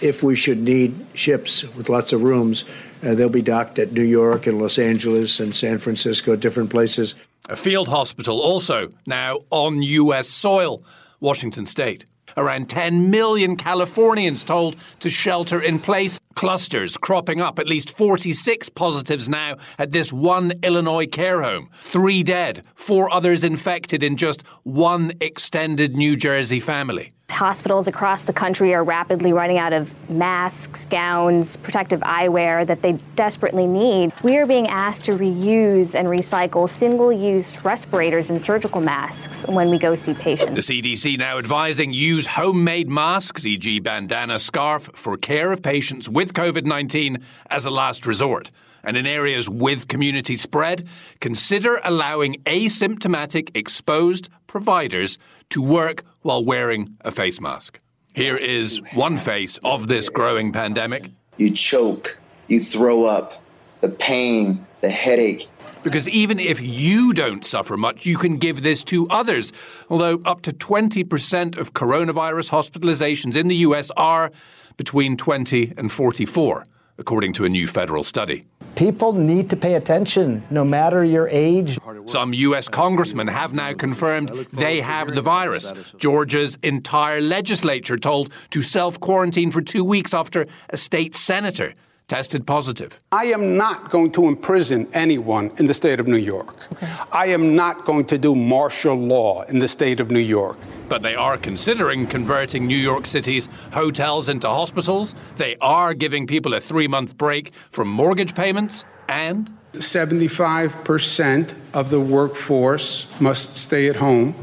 If we should need ships with lots of rooms, uh, they'll be docked at New York and Los Angeles and San Francisco, different places. A field hospital also now on U S soil, Washington State. Around ten million Californians told to shelter in place. Clusters cropping up, at least forty-six positives now at this one Illinois care home. Three dead, four others infected in just one extended New Jersey family. Hospitals across the country are rapidly running out of masks, gowns, protective eyewear that they desperately need. We are being asked to reuse and recycle single-use respirators and surgical masks when we go see patients. The C D C now advising use homemade masks, for example bandana, scarf, for care of patients with COVID nineteen as a last resort. And in areas with community spread, consider allowing asymptomatic exposed providers to work while wearing a face mask. Here is one face of this growing pandemic. You choke, you throw up, the pain, the headache. Because even if you don't suffer much, you can give this to others. Although up to twenty percent of coronavirus hospitalizations in the U S are between twenty and forty-four, according to a new federal study. People need to pay attention, no matter your age. Some U S congressmen have now confirmed they have the virus. Georgia's entire legislature told to self-quarantine for two weeks after a state senator tested positive. I am not going to imprison anyone in the state of New York. Okay. I am not going to do martial law in the state of New York. But they are considering converting New York City's hotels into hospitals. They are giving people a three-month break from mortgage payments, and seventy-five percent of the workforce must stay at home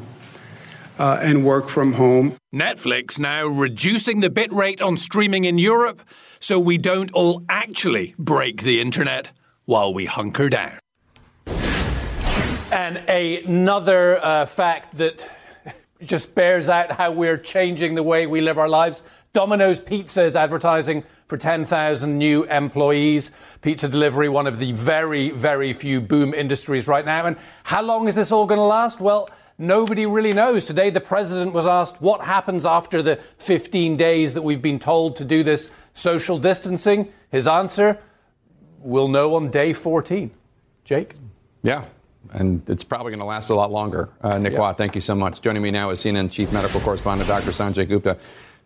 uh, and work from home. Netflix now reducing the bit rate on streaming in Europe so we don't all actually break the internet while we hunker down. And another uh, fact that just bears out how we're changing the way we live our lives. Domino's Pizza is advertising for ten thousand new employees. Pizza delivery, one of the very, very few boom industries right now. And how long is this all going to last? Well, nobody really knows. Today, the president was asked what happens after the fifteen days that we've been told to do this social distancing. His answer, we'll know on day fourteen. Jake? Yeah. And it's probably going to last a lot longer. Uh, Nick yeah. Watt, thank you so much. Joining me now is C N N Chief Medical Correspondent Doctor Sanjay Gupta.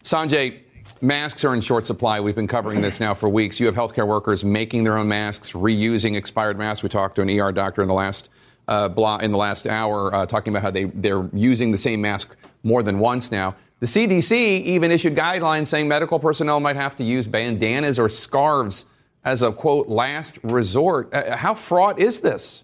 Sanjay, masks are in short supply. We've been covering this now for weeks. You have healthcare workers making their own masks, reusing expired masks. We talked to an E R doctor in the last uh, blah, in the last hour uh, talking about how they, they're using the same mask more than once now. The C D C even issued guidelines saying medical personnel might have to use bandanas or scarves as a, quote, last resort. Uh, how fraught is this?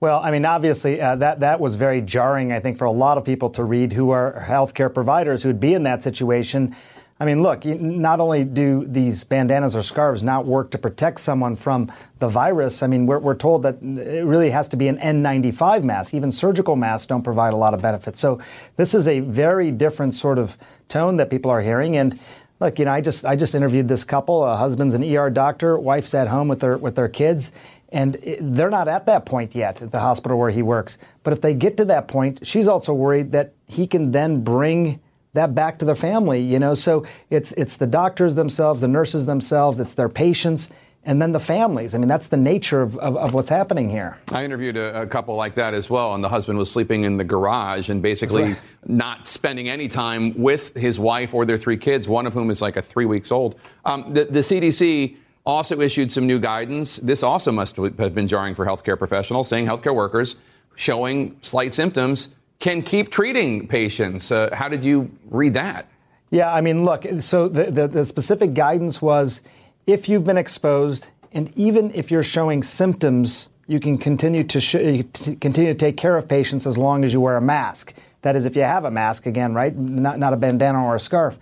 Well, I mean, obviously, uh, that that was very jarring, I think, for a lot of people to read who are healthcare providers who would be in that situation. I mean, look, not only do these bandanas or scarves not work to protect someone from the virus, I mean, we're, we're told that it really has to be an N ninety-five mask. Even surgical masks don't provide a lot of benefits. So this is a very different sort of tone that people are hearing. And look, you know, I just I just interviewed this couple. A husband's an E R doctor. Wife's at home with their with their kids. And they're not at that point yet at the hospital where he works. But if they get to that point, she's also worried that he can then bring that back to their family, you know. So it's it's the doctors themselves, the nurses themselves, it's their patients, and then the families. I mean, that's the nature of, of, of what's happening here. I interviewed a, a couple like that as well, and the husband was sleeping in the garage and basically right. not spending any time with his wife or their three kids, one of whom is like a three weeks old. Um, the, the C D C also issued some new guidance. This also must have been jarring for healthcare professionals, saying healthcare workers showing slight symptoms can keep treating patients. Uh, how did you read that? Yeah, I mean, look, so the, the, the specific guidance was if you've been exposed and even if you're showing symptoms, you can continue to, sh- to continue to take care of patients as long as you wear a mask. That is, if you have a mask, again, right? Not, not a bandana or a scarf.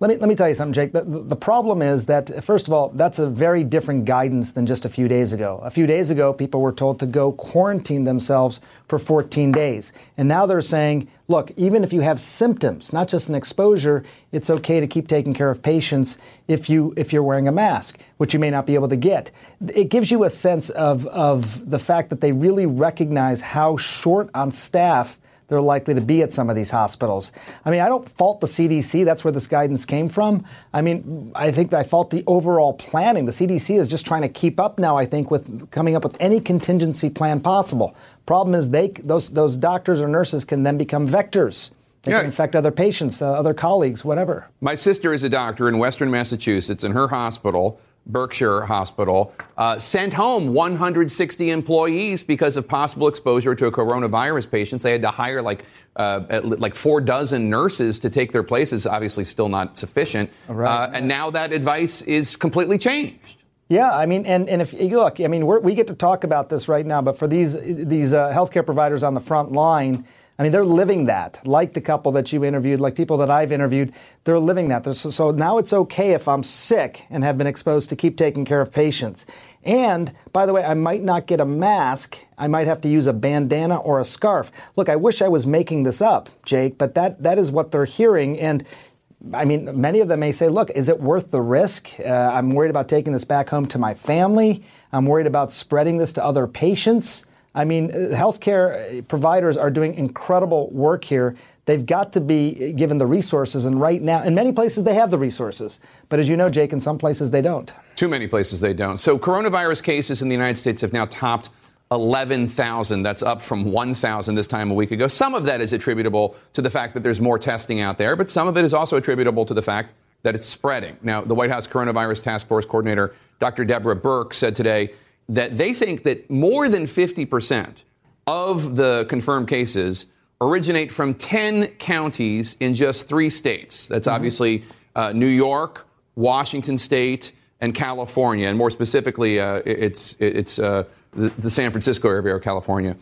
Let me let me tell you something, Jake. The, the problem is that, first of all, that's a very different guidance than just a few days ago. A few days ago, people were told to go quarantine themselves for fourteen days. And now they're saying, look, even if you have symptoms, not just an exposure, it's okay to keep taking care of patients if you if you're wearing a mask, which you may not be able to get. It gives you a sense of of the fact that they really recognize how short on staff they're likely to be at some of these hospitals. I mean, I don't fault the C D C. That's where this guidance came from. I mean, I think I fault the overall planning. The C D C is just trying to keep up now, I think, with coming up with any contingency plan possible. Problem is they those those doctors or nurses can then become vectors. They yeah. can infect other patients, uh, other colleagues, whatever. My sister is a doctor in Western Massachusetts, and her hospital, Berkshire Hospital, uh, sent home one hundred sixty employees because of possible exposure to a coronavirus patient. They had to hire like uh, at, like four dozen nurses to take their places, obviously still not sufficient. Right. Uh, and now that advice is completely changed. Yeah, I mean, and, and if you look, I mean, we're, we get to talk about this right now, but for these, these uh, healthcare providers on the front line, I mean, they're living that, like the couple that you interviewed, like people that I've interviewed, they're living that. So, so now it's okay if I'm sick and have been exposed to keep taking care of patients. And, by the way, I might not get a mask. I might have to use a bandana or a scarf. Look, I wish I was making this up, Jake, but that, that is what they're hearing. And, I mean, many of them may say, look, is it worth the risk? Uh, I'm worried about taking this back home to my family. I'm worried about spreading this to other patients. I mean, healthcare providers are doing incredible work here. They've got to be given the resources, and right now, in many places they have the resources. But as you know, Jake, in some places they don't. Too many places they don't. So coronavirus cases in the United States have now topped eleven thousand. That's up from one thousand this time a week ago. Some of that is attributable to the fact that there's more testing out there, but some of it is also attributable to the fact that it's spreading. Now, the White House Coronavirus Task Force Coordinator, Doctor Deborah Burke, said today that they think that more than fifty percent of the confirmed cases originate from ten counties in just three states. That's mm-hmm. obviously uh, New York, Washington State, and California. And more specifically, uh, it's it's uh, the, the San Francisco area of California.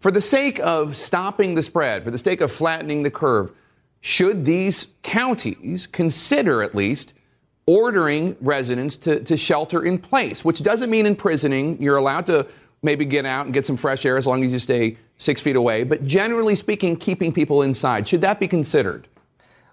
For the sake of stopping the spread, for the sake of flattening the curve, should these counties consider at least ordering residents to, to shelter in place, which doesn't mean imprisoning. You're allowed to maybe get out and get some fresh air as long as you stay six feet away. But generally speaking, keeping people inside, should that be considered?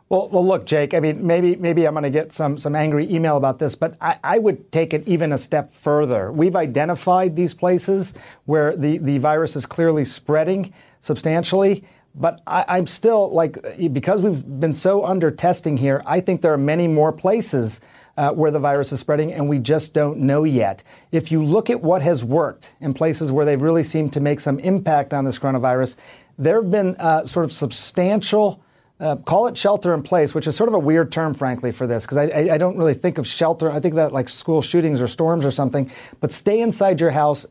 Well, well, look, Jake, I mean, maybe maybe I'm going to get some some angry email about this, but I, I would take it even a step further. We've identified these places where the, the virus is clearly spreading substantially. But I, I'm still like, because we've been so under testing here, I think there are many more places uh, where the virus is spreading, and we just don't know yet. If you look at what has worked in places where they've really seemed to make some impact on this coronavirus, there have been uh, sort of substantial, uh, call it shelter in place, which is sort of a weird term, frankly, for this, because I, I, I don't really think of shelter. I think that like school shootings or storms or something, but stay inside your house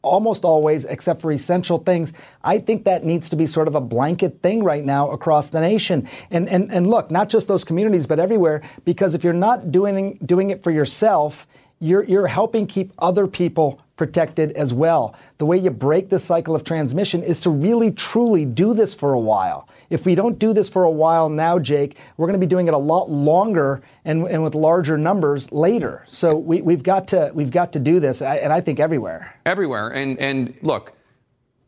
almost always, except for essential things. I think that needs to be sort of a blanket thing right now across the nation. And and and look, not just those communities, but everywhere, because if you're not doing doing it for yourself, you're you're helping keep other people protected as well. The way you break the cycle of transmission is to really, truly do this for a while. If we don't do this for a while now, Jake, we're going to be doing it a lot longer and, and with larger numbers later. So we, we've got to we've got to do this, and I think everywhere. Everywhere. And and look,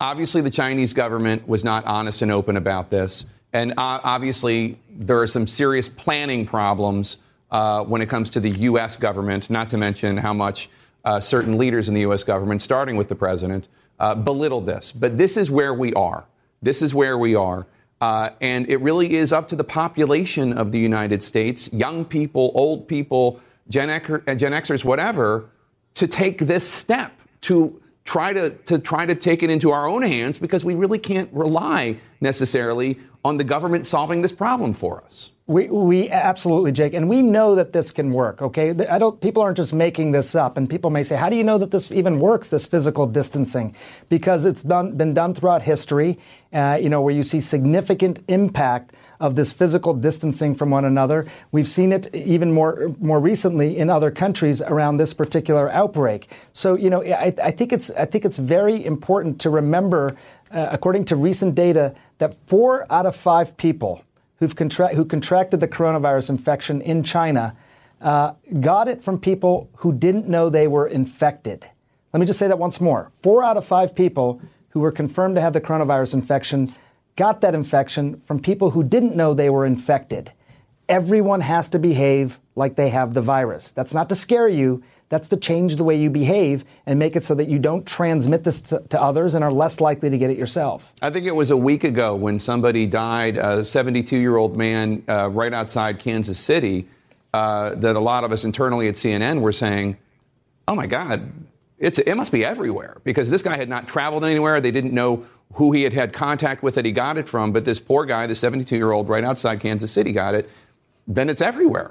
obviously the Chinese government was not honest and open about this. And uh, obviously there are some serious planning problems uh, when it comes to the U S government, not to mention how much uh, certain leaders in the U S government, starting with the president, uh, belittled this. But this is where we are. This is where we are. Uh, and it really is up to the population of the United States, young people, old people, Gen Xers, whatever, to take this step, to try to, to try to take it into our own hands, because we really can't rely necessarily on the government solving this problem for us. We, we absolutely, Jake, and we know that this can work. Okay, I don't. People aren't just making this up. And people may say, "How do you know that this even works? This physical distancing?" Because it's done, been done throughout history. Uh, you know, where you see significant impact of this physical distancing from one another. We've seen it even more more recently in other countries around this particular outbreak. So, you know, I, I think it's I think it's very important to remember, uh, according to recent data, that four out of five people Who've contra- who contracted the coronavirus infection in China, uh, got it from people who didn't know they were infected. Let me just say that once more. Four out of five people who were confirmed to have the coronavirus infection got that infection from people who didn't know they were infected. Everyone has to behave like they have the virus. That's not to scare you. That's to change the way you behave and make it so that you don't transmit this to, to others and are less likely to get it yourself. I think it was a week ago when somebody died, a seventy-two-year-old man uh, right outside Kansas City, uh, that a lot of us internally at C N N were saying, oh, my God, it's it must be everywhere, because this guy had not traveled anywhere. They didn't know who he had had contact with that he got it from. But this poor guy, the seventy-two-year-old right outside Kansas City, got it. Then it's everywhere.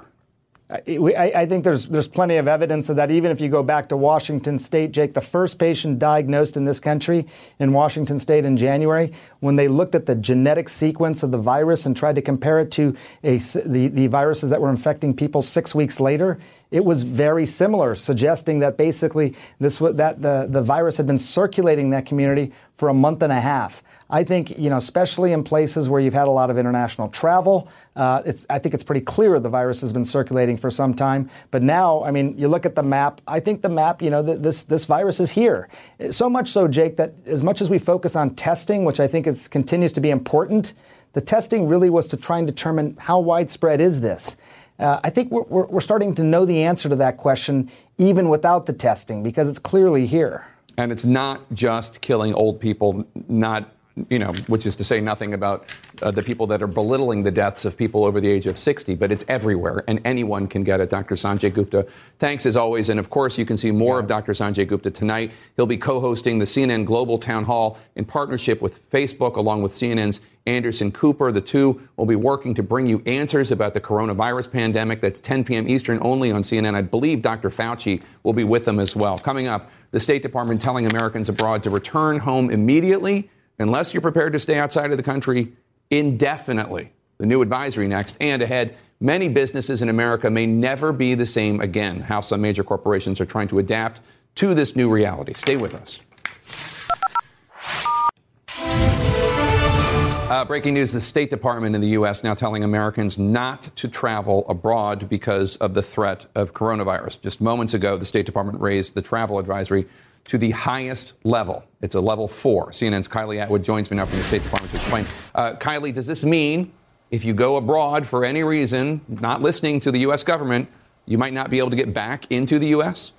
I, I think there's there's plenty of evidence of that. Even if you go back to Washington State, Jake, the first patient diagnosed in this country in Washington State in January, when they looked at the genetic sequence of the virus and tried to compare it to a, the, the viruses that were infecting people six weeks later, it was very similar, suggesting that basically this that the, the virus had been circulating in that community for a month and a half. I think, you know, especially in places where you've had a lot of international travel, uh, it's, I think it's pretty clear the virus has been circulating for some time. But now, I mean, you look at the map, I think the map, you know, th- this this virus is here. So much so, Jake, that as much as we focus on testing, which I think is, continues to be important, the testing really was to try and determine how widespread is this. Uh, I think we're, we're, we're starting to know the answer to that question, even without the testing, because it's clearly here. And it's not just killing old people, not you know, which is to say nothing about uh, the people that are belittling the deaths of people over the age of sixty, but it's everywhere and anyone can get it. Doctor Sanjay Gupta, thanks as always. And of course, you can see more yeah. of Doctor Sanjay Gupta tonight. He'll be co-hosting the C N N Global Town Hall in partnership with Facebook, along with C N N's Anderson Cooper. The two will be working to bring you answers about the coronavirus pandemic. That's ten p.m. Eastern only on C N N. I believe Doctor Fauci will be with them as well. Coming up, the State Department telling Americans abroad to return home immediately unless you're prepared to stay outside of the country indefinitely. The new advisory next. And ahead, many businesses in America may never be the same again. How some major corporations are trying to adapt to this new reality. Stay with us. Uh, breaking news, the State Department in the U S now telling Americans not to travel abroad because of the threat of coronavirus. Just moments ago, the State Department raised the travel advisory to the highest level. It's a level four. C N N's Kylie Atwood joins me now from the State Department to explain. Uh, Kylie, does this mean if you go abroad for any reason, not listening to the U S government, you might not be able to get back into the U S?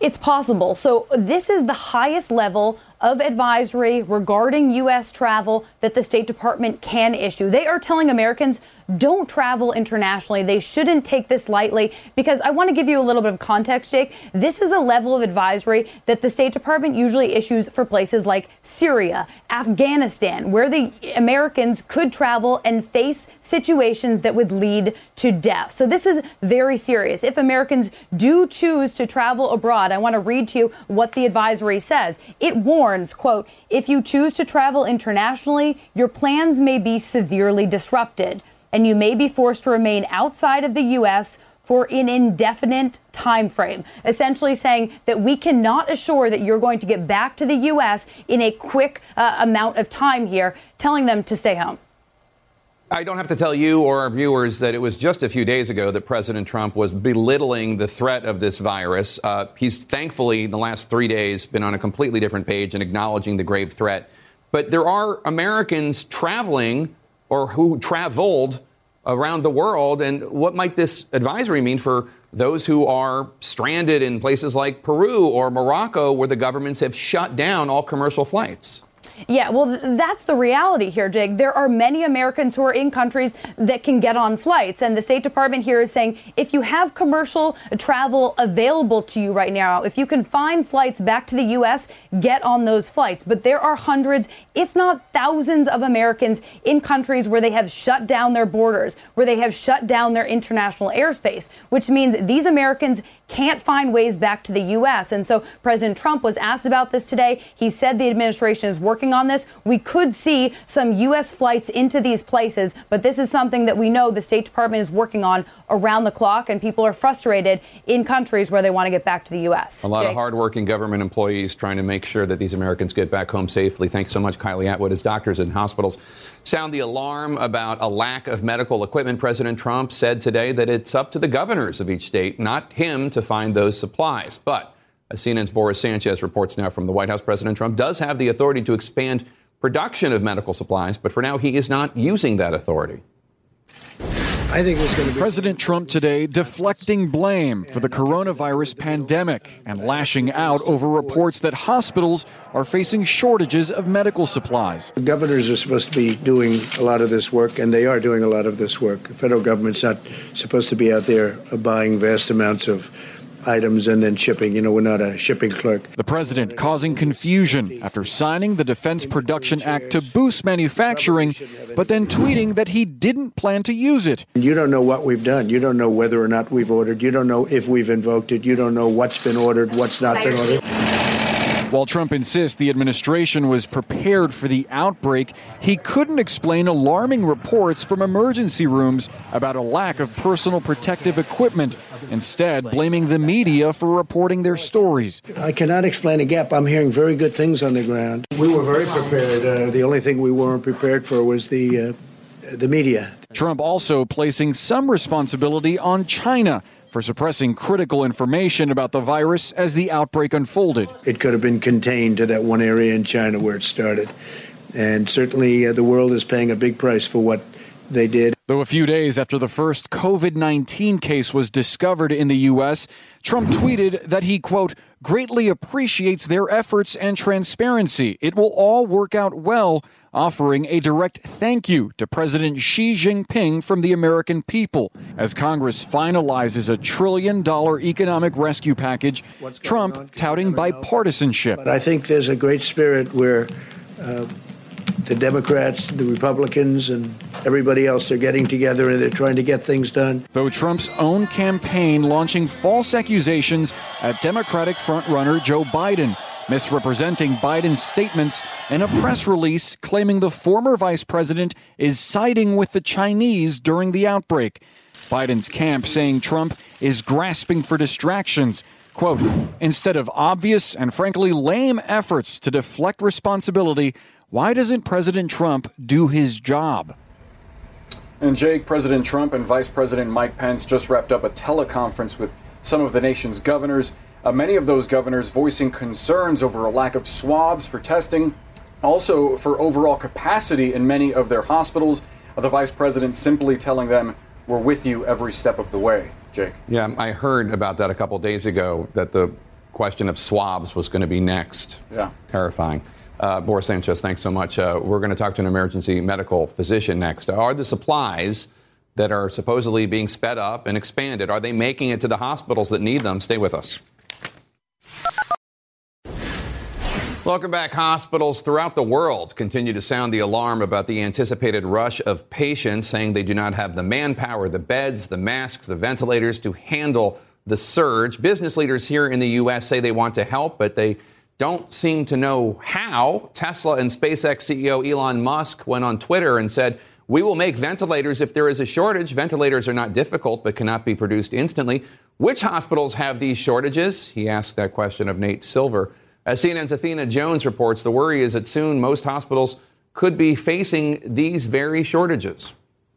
It's possible. So this is the highest level of advisory regarding U S travel that the State Department can issue. They are telling Americans don't travel internationally. They shouldn't take this lightly, because I want to give you a little bit of context, Jake. This is a level of advisory that the State Department usually issues for places like Syria, Afghanistan, where the Americans could travel and face situations that would lead to death. So this is very serious. If Americans do choose to travel abroad, I want to read to you what the advisory says. It warns, quote, if you choose to travel internationally, your plans may be severely disrupted and you may be forced to remain outside of the U S for an indefinite time frame, essentially saying that we cannot assure that you're going to get back to the U S in a quick uh, amount of time here, telling them to stay home. I don't have to tell you or our viewers that it was just a few days ago that President Trump was belittling the threat of this virus. Uh, he's thankfully, in the last three days, been on a completely different page and acknowledging the grave threat. But there are Americans traveling or who traveled around the world. And what might this advisory mean for those who are stranded in places like Peru or Morocco, where the governments have shut down all commercial flights? Yeah, well, th- that's the reality here, Jake. There are many Americans who are in countries that can get on flights. And the State Department here is saying if you have commercial travel available to you right now, if you can find flights back to the U S, get on those flights. But there are hundreds, if not thousands, of Americans in countries where they have shut down their borders, where they have shut down their international airspace, which means these Americans can't find ways back to the U S. And so President Trump was asked about this today. He said the administration is working on this. We could see some U S flights into these places, but this is something that we know the State Department is working on around the clock, and people are frustrated in countries where they want to get back to the U S. A lot Jake? of hardworking government employees trying to make sure that these Americans get back home safely. Thanks so much, Kylie Atwood. As doctors and hospitals sound the alarm about a lack of medical equipment, President Trump said today that it's up to the governors of each state, not him, to find those supplies. But as C N N's Boris Sanchez reports now from the White House, President Trump does have the authority to expand production of medical supplies, but for now he is not using that authority. I think it's going to be President Trump today deflecting blame for the coronavirus pandemic and lashing out over reports that hospitals are facing shortages of medical supplies. The governors are supposed to be doing a lot of this work, and they are doing a lot of this work. The federal government's not supposed to be out there buying vast amounts of items and then shipping. You know, we're not a shipping clerk. The president causing confusion after signing the Defense Production Act to boost manufacturing, but then tweeting that he didn't plan to use it. You don't know what we've done. You don't know whether or not we've ordered. You don't know if we've invoked it. You don't know what's been ordered, what's not been ordered. While Trump insists the administration was prepared for the outbreak, he couldn't explain alarming reports from emergency rooms about a lack of personal protective equipment, instead blaming the media for reporting their stories. I cannot explain a gap. I'm hearing very good things on the ground. We were very prepared. Uh, the only thing we weren't prepared for was the, uh, the media. Trump also placing some responsibility on China for suppressing critical information about the virus as the outbreak unfolded. It could have been contained to that one area in China where it started. And certainly uh, the world is paying a big price for what they did. Though a few days after the first COVID nineteen case was discovered in the U S, Trump tweeted that he, quote, greatly appreciates their efforts and transparency. It will all work out well, offering a direct thank you to President Xi Jinping from the American people. As Congress finalizes a trillion dollar economic rescue package, Trump touting bipartisanship. But I think there's a great spirit where uh, the Democrats, the Republicans, and everybody else are getting together and they're trying to get things done. Though Trump's own campaign launching false accusations at Democratic frontrunner Joe Biden, misrepresenting Biden's statements in a press release claiming the former vice president is siding with the Chinese during the outbreak. Biden's camp saying Trump is grasping for distractions. Quote, instead of obvious and frankly lame efforts to deflect responsibility, why doesn't President Trump do his job? And Jake, President Trump and Vice President Mike Pence just wrapped up a teleconference with some of the nation's governors. Uh, many of those governors voicing concerns over a lack of swabs for testing, also for overall capacity in many of their hospitals. Uh, the Vice President simply telling them, we're with you every step of the way. Jake. Yeah, I heard about that a couple days ago, that the question of swabs was going to be next. Yeah. Terrifying. Uh, Boris Sanchez, thanks so much. Uh, we're going to talk to an emergency medical physician next. Are the supplies that are supposedly being sped up and expanded, are they making it to the hospitals that need them? Stay with us. Welcome back. Hospitals throughout the world continue to sound the alarm about the anticipated rush of patients, saying they do not have the manpower, the beds, the masks, the ventilators to handle the surge. Business leaders here in the U S say they want to help, but they don't seem to know how. Tesla and SpaceX C E O Elon Musk went on Twitter and said, we will make ventilators if there is a shortage. Ventilators are not difficult, but cannot be produced instantly. Which hospitals have these shortages? He asked that question of Nate Silver. As C N N's Athena Jones reports, the worry is that soon most hospitals could be facing these very shortages.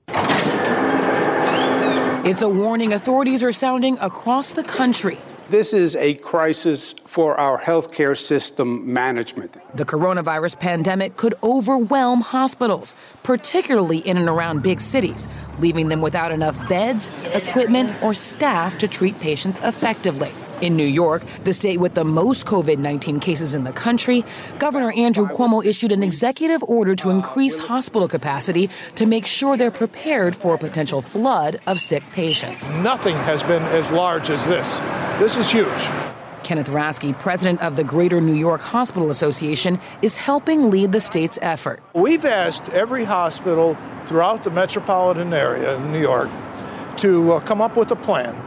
It's a warning authorities are sounding across the country. This is a crisis for our healthcare system management. The coronavirus pandemic could overwhelm hospitals, particularly in and around big cities, leaving them without enough beds, equipment, or staff to treat patients effectively. In New York, the state with the most COVID nineteen cases in the country, Governor Andrew Cuomo issued an executive order to increase hospital capacity to make sure they're prepared for a potential flood of sick patients. Nothing has been as large as this. This is huge. Kenneth Rasky, president of the Greater New York Hospital Association, is helping lead the state's effort. We've asked every hospital throughout the metropolitan area in New York to uh, come up with a plan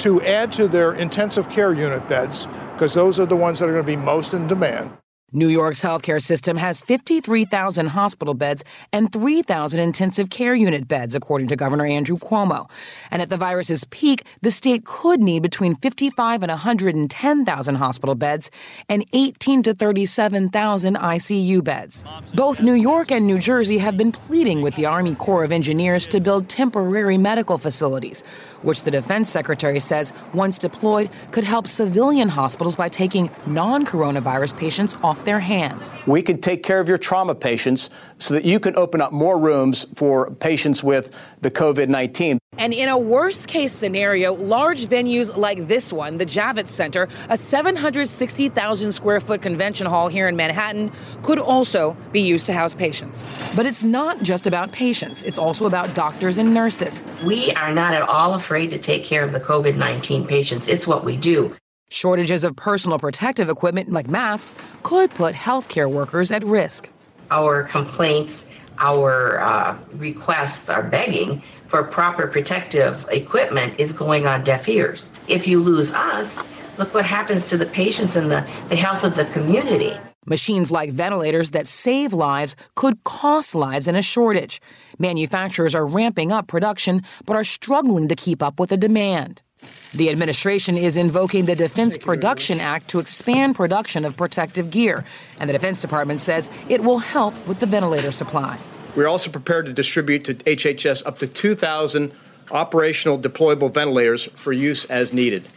to add to their intensive care unit beds, because those are the ones that are going to be most in demand. New York's healthcare system has fifty-three thousand hospital beds and three thousand intensive care unit beds, according to Governor Andrew Cuomo. And at the virus's peak, the state could need between fifty-five and one hundred ten thousand hospital beds and eighteen to thirty-seven thousand I C U beds. Both New York and New Jersey have been pleading with the Army Corps of Engineers to build temporary medical facilities, which the Defense Secretary says, once deployed, could help civilian hospitals by taking non-coronavirus patients off their hands. We could take care of your trauma patients so that you can open up more rooms for patients with the COVID nineteen. And in a worst-case scenario, large venues like this one, the Javits Center, a seven hundred sixty thousand square foot convention hall here in Manhattan, could also be used to house patients. But it's not just about patients. It's also about doctors and nurses. We are not at all afraid to take care of the COVID nineteen patients. It's what we do. Shortages of personal protective equipment like masks could put healthcare workers at risk. Our complaints, our uh, requests, our begging for proper protective equipment is going on deaf ears. If you lose us, look what happens to the patients and the, the health of the community. Machines like ventilators that save lives could cost lives in a shortage. Manufacturers are ramping up production but are struggling to keep up with the demand. The administration is invoking the Defense Production Act to expand production of protective gear, and the Defense Department says it will help with the ventilator supply. We're also prepared to distribute to H H S up to two thousand operational deployable ventilators for use as needed.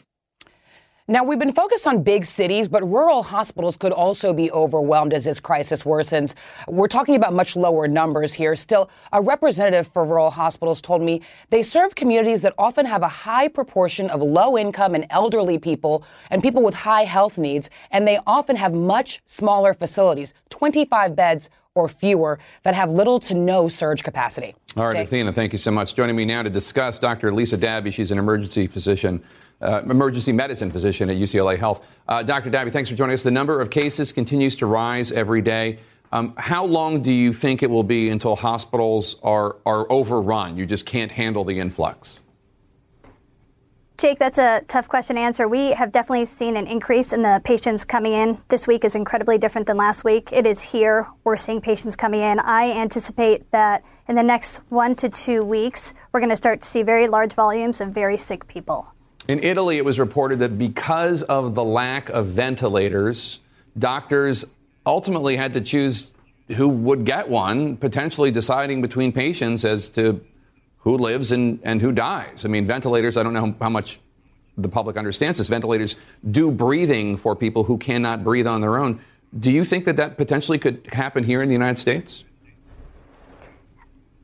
Now, we've been focused on big cities, but rural hospitals could also be overwhelmed as this crisis worsens. We're talking about much lower numbers here. Still, a representative for rural hospitals told me they serve communities that often have a high proportion of low-income and elderly people and people with high health needs, and they often have much smaller facilities, twenty-five beds or fewer, that have little to no surge capacity. All right, Jake. Athena, thank you so much. Joining me now to discuss, Doctor Lisa Dabby. She's an emergency physician, uh, emergency medicine physician at U C L A Health. Uh, Doctor Dabby, thanks for joining us. The number of cases continues to rise every day. Um, how long do you think it will be until hospitals are, are overrun? You just can't handle the influx. Jake, that's a tough question to answer. We have definitely seen an increase in the patients coming in. This week is incredibly different than last week. It is here. We're seeing patients coming in. I anticipate that in the next one to two weeks, we're going to start to see very large volumes of very sick people. In Italy, it was reported that because of the lack of ventilators, doctors ultimately had to choose who would get one, potentially deciding between patients as to who lives and, and who dies. I mean, ventilators, I don't know how much the public understands this. Ventilators do breathing for people who cannot breathe on their own. Do you think that that potentially could happen here in the United States?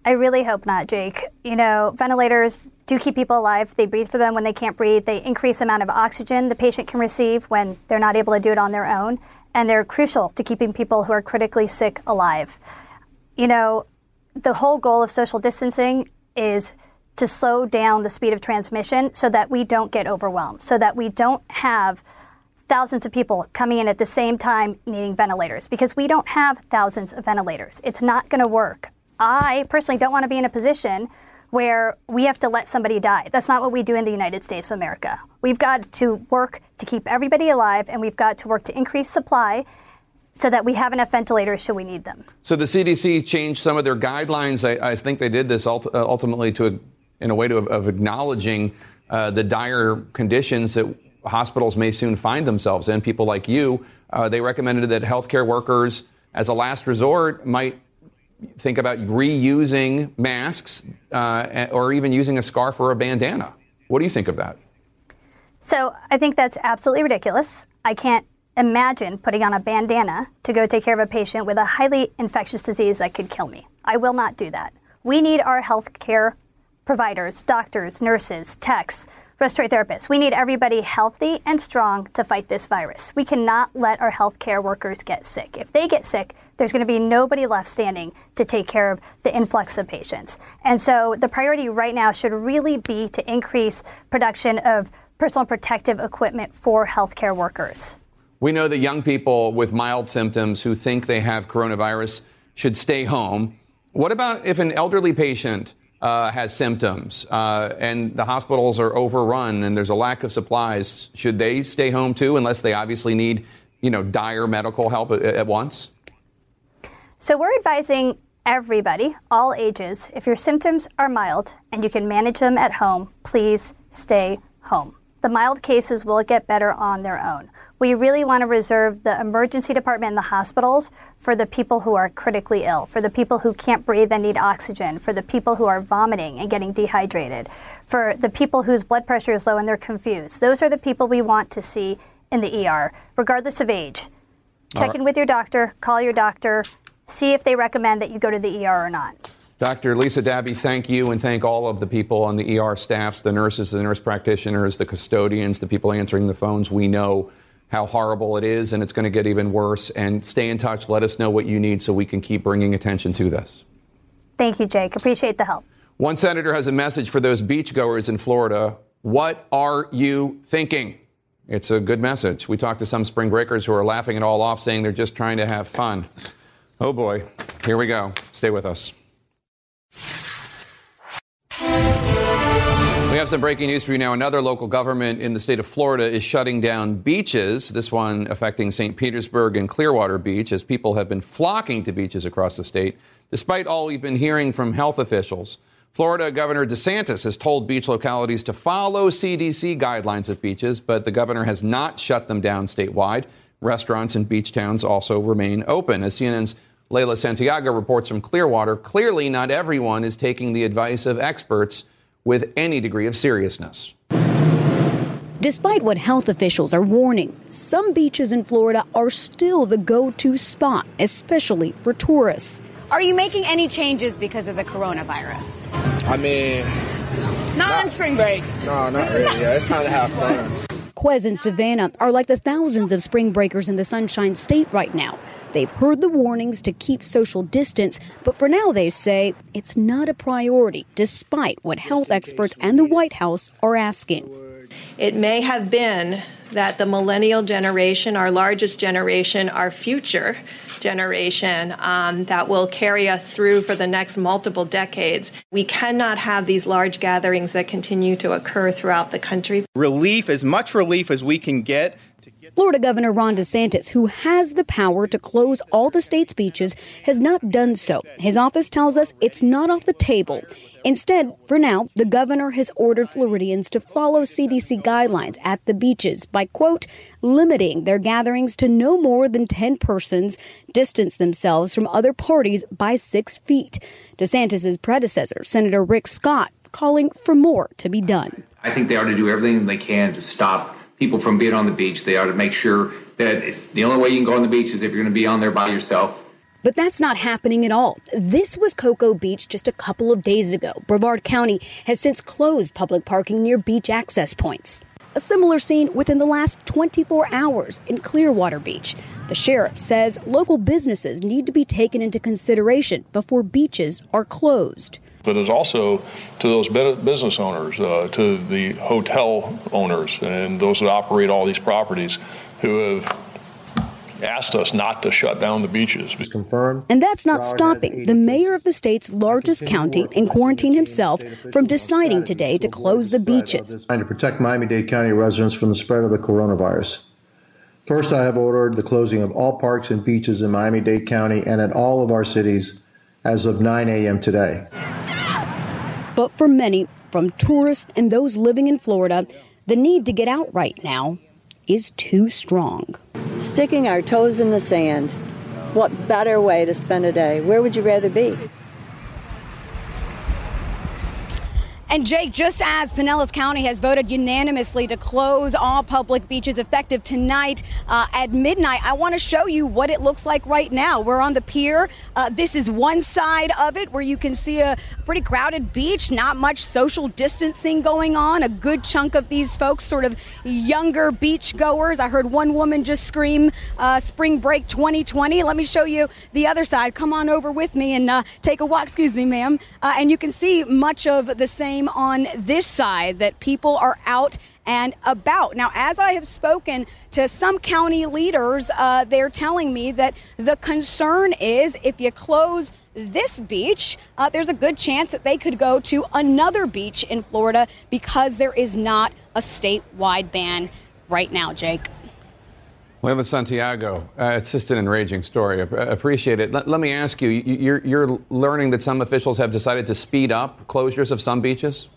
I really hope not, Jake. You know, ventilators do keep people alive. They breathe for them when they can't breathe. They increase the amount of oxygen the patient can receive when they're not able to do it on their own. And they're crucial to keeping people who are critically sick alive. You know, the whole goal of social distancing is to slow down the speed of transmission so that we don't get overwhelmed, so that we don't have thousands of people coming in at the same time needing ventilators, because we don't have thousands of ventilators. It's not going to work. I personally don't want to be in a position where we have to let somebody die. That's not what we do in the United States of America. We've got to work to keep everybody alive, and we've got to work to increase supply so that we have enough ventilators should we need them. So the C D C changed some of their guidelines. I, I think they did this ult- ultimately to, in a way to, of acknowledging uh, the dire conditions that hospitals may soon find themselves in. People like you, uh, they recommended that healthcare workers, as a last resort, might think about reusing masks uh, or even using a scarf or a bandana. What do you think of that? So I think that's absolutely ridiculous. I can't imagine putting on a bandana to go take care of a patient with a highly infectious disease that could kill me. I will not do that. We need our healthcare providers, doctors, nurses, techs, respiratory therapists. We need everybody healthy and strong to fight this virus. We cannot let our healthcare workers get sick. If they get sick, there's going to be nobody left standing to take care of the influx of patients. And so the priority right now should really be to increase production of personal protective equipment for healthcare workers. We know that young people with mild symptoms who think they have coronavirus should stay home. What about if an elderly patient uh, has symptoms uh, and the hospitals are overrun and there's a lack of supplies? Should they stay home, too, unless they obviously need, you know, dire medical help at, at once? So we're advising everybody, all ages, if your symptoms are mild and you can manage them at home, please stay home. The mild cases will get better on their own. We really want to reserve the emergency department and the hospitals for the people who are critically ill, for the people who can't breathe and need oxygen, for the people who are vomiting and getting dehydrated, for the people whose blood pressure is low and they're confused. Those are the people we want to see in the E R, regardless of age. Check right in with your doctor, call your doctor, see if they recommend that you go to the E R or not. Doctor Lisa Dabby, thank you, and thank all of the people on the E R staffs, the nurses, the nurse practitioners, the custodians, the people answering the phones. We know how horrible it is, and it's going to get even worse. And stay in touch. Let us know what you need so we can keep bringing attention to this. Thank you, Jake. Appreciate the help. One senator has a message for those beachgoers in Florida. What are you thinking? It's a good message. We talked to some spring breakers who are laughing it all off, saying they're just trying to have fun. Oh, boy. Here we go. Stay with us. We have some breaking news for you now. Another local government in the state of Florida is shutting down beaches, this one affecting Saint Petersburg and Clearwater Beach, as people have been flocking to beaches across the state, despite all we've been hearing from health officials. Florida Governor DeSantis has told beach localities to follow C D C guidelines of beaches, but the governor has not shut them down statewide. Restaurants and beach towns also remain open. As C N N's Leila Santiago reports from Clearwater, clearly not everyone is taking the advice of experts with any degree of seriousness. Despite what health officials are warning, some beaches in Florida are still the go-to spot, especially for tourists. Are you making any changes because of the coronavirus? I mean... Not, not on spring break. No, not really. Yeah, it's time to have fun. Quez and Savannah are like the thousands of spring breakers in the Sunshine State right now. They've heard the warnings to keep social distance, but for now they say it's not a priority, despite what health experts and the White House are asking. It may have been that the millennial generation, our largest generation, our future generation, um, that will carry us through for the next multiple decades. We cannot have these large gatherings that continue to occur throughout the country. Relief, as much relief as we can get. Florida Governor Ron DeSantis, who has the power to close all the state's beaches, has not done so. His office tells us it's not off the table. Instead, for now, the governor has ordered Floridians to follow C D C guidelines at the beaches by, quote, limiting their gatherings to no more than ten persons, distance themselves from other parties by six feet. DeSantis's predecessor, Senator Rick Scott, calling for more to be done. I think they ought to do everything they can to stop people from being on the beach. They ought to make sure that if the only way you can go on the beach is if you're going to be on there by yourself. But that's not happening at all. This was Cocoa Beach just a couple of days ago. Brevard County has since closed public parking near beach access points. A similar scene within the last twenty-four hours in Clearwater Beach. The sheriff says local businesses need to be taken into consideration before beaches are closed. But it's also to those business owners, uh, to the hotel owners and those that operate all these properties who have asked us not to shut down the beaches. Confirmed. And that's not stopping the mayor of the state's largest county in quarantine himself from deciding today to close the beaches. Trying to protect Miami-Dade County residents from the spread of the coronavirus. First, I have ordered the closing of all parks and beaches in Miami-Dade County and at all of our cities as of nine a.m. today. But for many, from tourists and those living in Florida, the need to get out right now is too strong. Sticking our toes in the sand. What better way to spend a day? Where would you rather be? And Jake, just as Pinellas County has voted unanimously to close all public beaches effective tonight uh, at midnight, I want to show you what it looks like right now. We're on the pier. Uh, this is one side of it where you can see a pretty crowded beach, not much social distancing going on. A good chunk of these folks, sort of younger beachgoers. I heard one woman just scream, uh, Spring Break twenty twenty. Let me show you the other side. Come on over with me and uh, take a walk. Excuse me, ma'am. Uh, and you can see much of the same on this side, that people are out and about. Now, as I have spoken to some county leaders, uh, they're telling me that the concern is if you close this beach, uh, there's a good chance that they could go to another beach in Florida because there is not a statewide ban right now, Jake. Leyva Santiago, uh, it's just an enraging story. I appreciate it. Let, let me ask you, you're, you're learning that some officials have decided to speed up closures of some beaches?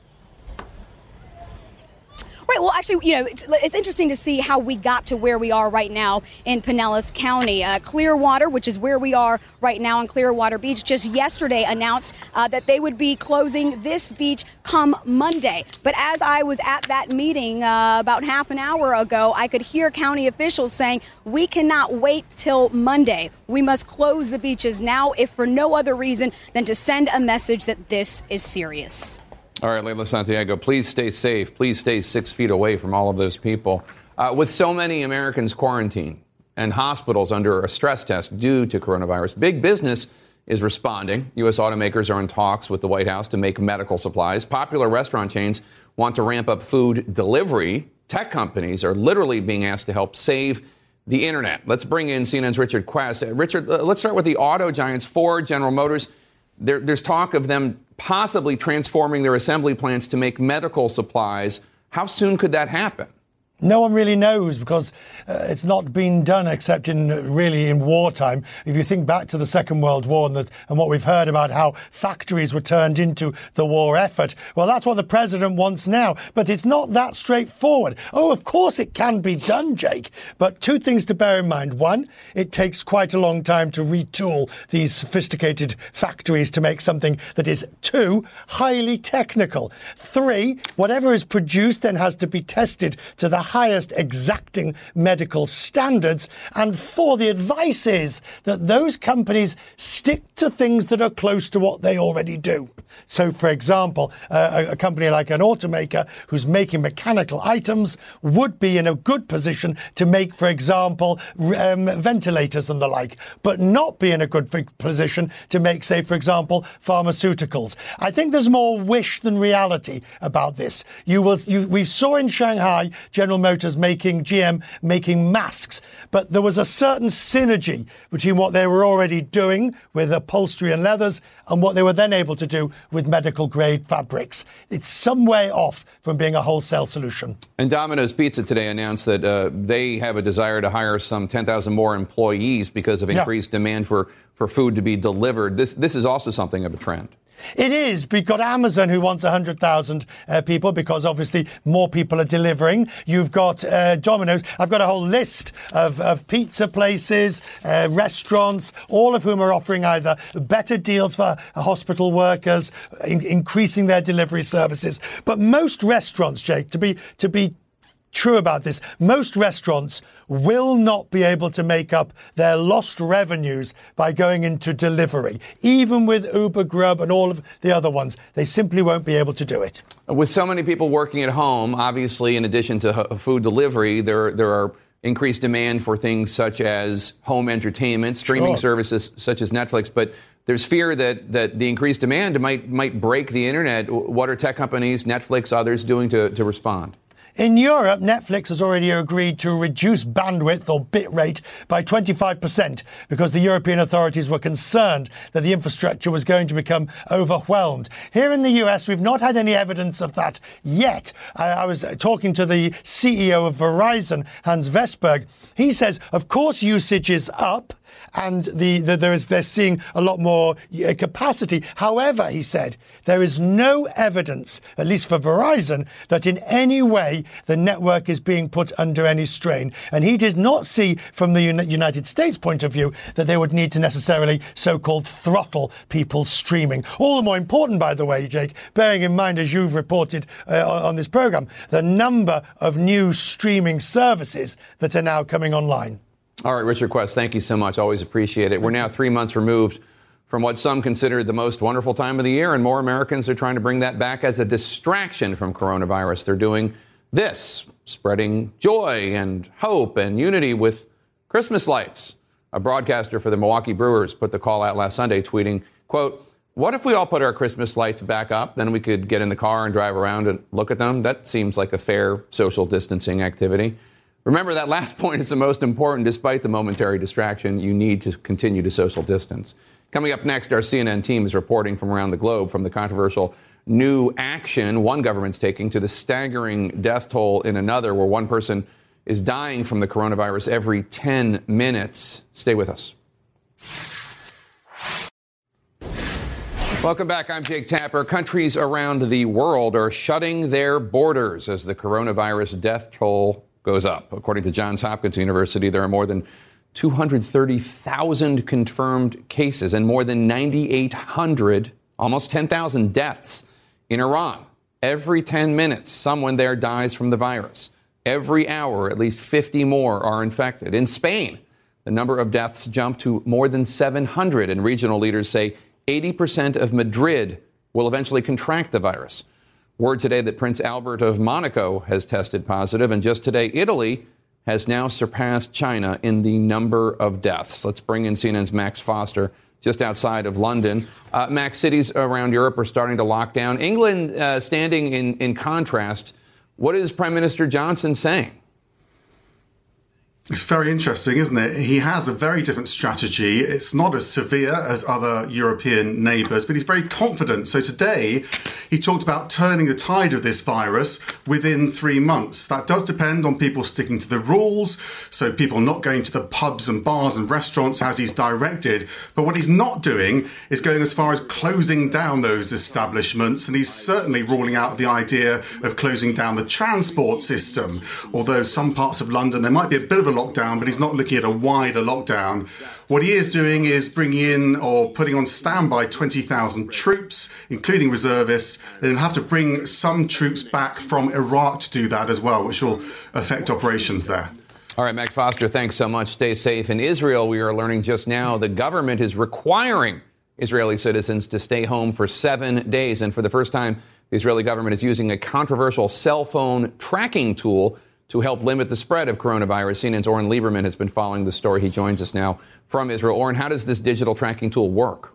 Right. Well, actually, you know, it's, it's interesting to see how we got to where we are right now in Pinellas County. Uh, Clearwater, which is where we are right now on Clearwater Beach, just yesterday announced uh, that they would be closing this beach come Monday. But as I was at that meeting uh, about half an hour ago, I could hear county officials saying, we cannot wait till Monday. We must close the beaches now, if for no other reason than to send a message that this is serious. All right, Leyva Santiago, please stay safe. Please stay six feet away from all of those people. Uh, with so many Americans quarantined and hospitals under a stress test due to coronavirus, big business is responding. U S automakers are in talks with the White House to make medical supplies. Popular restaurant chains want to ramp up food delivery. Tech companies are literally being asked to help save the internet. Let's bring in C N N's Richard Quest. Uh, Richard, uh, let's start with the auto giants, Ford, General Motors. There, there's talk of them possibly transforming their assembly plants to make medical supplies. How soon could that happen? No one really knows, because uh, it's not been done except in uh, really in wartime. If you think back to the Second World War and, the, and what we've heard about how factories were turned into the war effort, well, that's what the president wants now. But it's not that straightforward. Oh, of course it can be done, Jake. But two things to bear in mind. One, it takes quite a long time to retool these sophisticated factories to make something that is, two, highly technical. Three, whatever is produced then has to be tested to the highest exacting medical standards. And for the advice is that those companies stick to things that are close to what they already do. So, for example, uh, a, a company like an automaker who's making mechanical items would be in a good position to make, for example, um, ventilators and the like, but not be in a good position to make, say, for example, pharmaceuticals. I think there's more wish than reality about this. You will, you, we saw in Shanghai, General Motors making, G M making masks. But there was a certain synergy between what they were already doing with upholstery and leathers and what they were then able to do with medical grade fabrics. It's some way off from being a wholesale solution. And Domino's Pizza today announced that uh, they have a desire to hire some ten thousand more employees because of increased yeah. demand for, for food to be delivered. This this is also something of a trend. It is. We've got Amazon, who wants one hundred thousand uh, people, because obviously more people are delivering. You've got uh, Domino's. I've got a whole list of, of pizza places, uh, restaurants, all of whom are offering either better deals for hospital workers, in- increasing their delivery services. But most restaurants, Jake, to be to be true about this, most restaurants will not be able to make up their lost revenues by going into delivery. Even with Uber, Grub and all of the other ones, they simply won't be able to do it. With so many people working at home, obviously, in addition to food delivery, there there are increased demand for things such as home entertainment, streaming sure. services such as Netflix. But there's fear that that the increased demand might might break the internet. What are tech companies, Netflix, others doing to, to respond? In Europe, Netflix has already agreed to reduce bandwidth or bitrate by twenty-five percent because the European authorities were concerned that the infrastructure was going to become overwhelmed. Here in the U S, we've not had any evidence of that yet. I, I was talking to the C E O of Verizon, Hans Vestberg. He says, of course, usage is up. And the, the, there is, they're seeing a lot more uh, capacity. However, he said, there is no evidence, at least for Verizon, that in any way the network is being put under any strain. And he did not see, from the Uni- United States point of view, that they would need to necessarily so-called throttle people's streaming. All the more important, by the way, Jake, bearing in mind, as you've reported uh, on this program, the number of new streaming services that are now coming online. All right, Richard Quest, thank you so much. Always appreciate it. We're now three months removed from what some consider the most wonderful time of the year, and more Americans are trying to bring that back as a distraction from coronavirus. They're doing this, spreading joy and hope and unity with Christmas lights. A broadcaster for the Milwaukee Brewers put the call out last Sunday, tweeting, quote, "What if we all put our Christmas lights back up? Then we could get in the car and drive around and look at them. That seems like a fair social distancing activity. Remember, that last point is the most important. Despite the momentary distraction, you need to continue to social distance." Coming up next, our C N N team is reporting from around the globe, from the controversial new action one government's taking to the staggering death toll in another, where one person is dying from the coronavirus every ten minutes. Stay with us. Welcome back. I'm Jake Tapper. Countries around the world are shutting their borders as the coronavirus death toll goes up. According to Johns Hopkins University, there are more than two hundred thirty thousand confirmed cases and more than nine thousand eight hundred, almost ten thousand deaths in Iran. Every ten minutes, someone there dies from the virus. Every hour, at least fifty more are infected. In Spain, the number of deaths jumped to more than seven hundred, and regional leaders say eighty percent of Madrid will eventually contract the virus. Word today that Prince Albert of Monaco has tested positive, and just today, Italy has now surpassed China in the number of deaths. Let's bring in C N N's Max Foster, just outside of London. Uh, Max, cities around Europe are starting to lock down. England uh, standing in, in contrast. What is Prime Minister Johnson saying? It's very interesting, isn't it? He has a very different strategy. It's not as severe as other European neighbours, but he's very confident. So today, he talked about turning the tide of this virus within three months. That does depend on people sticking to the rules, so people not going to the pubs and bars and restaurants as he's directed. But what he's not doing is going as far as closing down those establishments, and he's certainly ruling out the idea of closing down the transport system. Although some parts of London, there might be a bit of a lockdown, but he's not looking at a wider lockdown. What he is doing is bringing in or putting on standby twenty thousand troops, including reservists, and he'll have to bring some troops back from Iraq to do that as well, which will affect operations there. All right, Max Foster, thanks so much. Stay safe. In Israel, we are learning just now the government is requiring Israeli citizens to stay home for seven days. And for the first time, the Israeli government is using a controversial cell phone tracking tool to help limit the spread of coronavirus. C N N's Oren Lieberman has been following the story. He joins us now from Israel. Oren, how does this digital tracking tool work?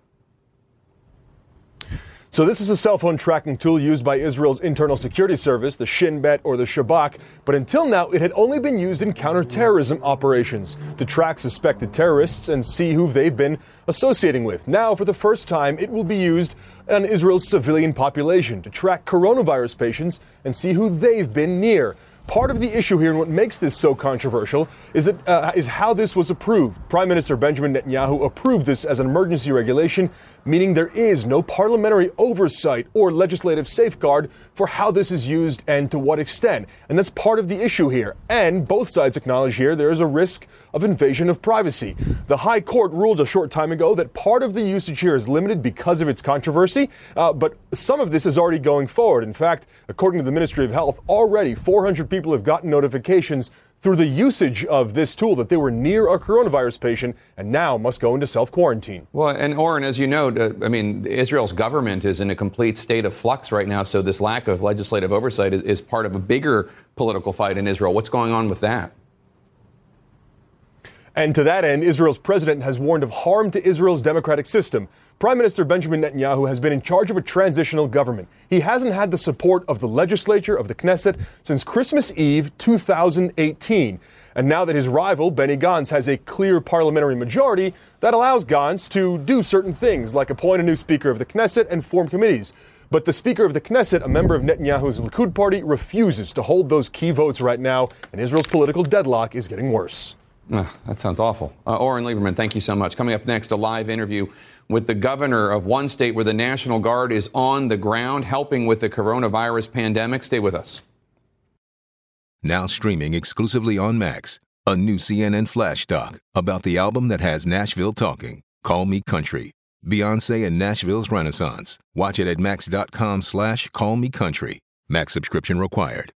So this is a cell phone tracking tool used by Israel's internal security service, the Shin Bet or the Shabak. But until now, it had only been used in counterterrorism operations to track suspected terrorists and see who they've been associating with. Now, for the first time, it will be used on Israel's civilian population to track coronavirus patients and see who they've been near. Part of the issue here, and what makes this so controversial, is that uh, is how this was approved. Prime Minister Benjamin Netanyahu approved this as an emergency regulation, meaning there is no parliamentary oversight or legislative safeguard for how this is used and to what extent. And that's part of the issue here. And both sides acknowledge here there is a risk of invasion of privacy. The High Court ruled a short time ago that part of the usage here is limited because of its controversy, uh, but some of this is already going forward. In fact, according to the Ministry of Health, already four hundred people have gotten notifications through the usage of this tool that they were near a coronavirus patient and now must go into self-quarantine. Well, and Oren, as you know, uh, I mean, Israel's government is in a complete state of flux right now. So this lack of legislative oversight is, is part of a bigger political fight in Israel. What's going on with that? And to that end, Israel's president has warned of harm to Israel's democratic system. Prime Minister Benjamin Netanyahu has been in charge of a transitional government. He hasn't had the support of the legislature, of the Knesset, since Christmas Eve two thousand eighteen. And now that his rival, Benny Gantz, has a clear parliamentary majority, that allows Gantz to do certain things, like appoint a new speaker of the Knesset and form committees. But the Speaker of the Knesset, a member of Netanyahu's Likud party, refuses to hold those key votes right now, and Israel's political deadlock is getting worse. Oh, that sounds awful. Uh, Oren Lieberman, thank you so much. Coming up next, a live interview with the governor of one state where the National Guard is on the ground helping with the coronavirus pandemic. Stay with us. Now streaming exclusively on Max, a new C N N flash doc about the album that has Nashville talking, Call Me Country, Beyonce and Nashville's Renaissance. Watch it at max dot com slash call me country. Max subscription required.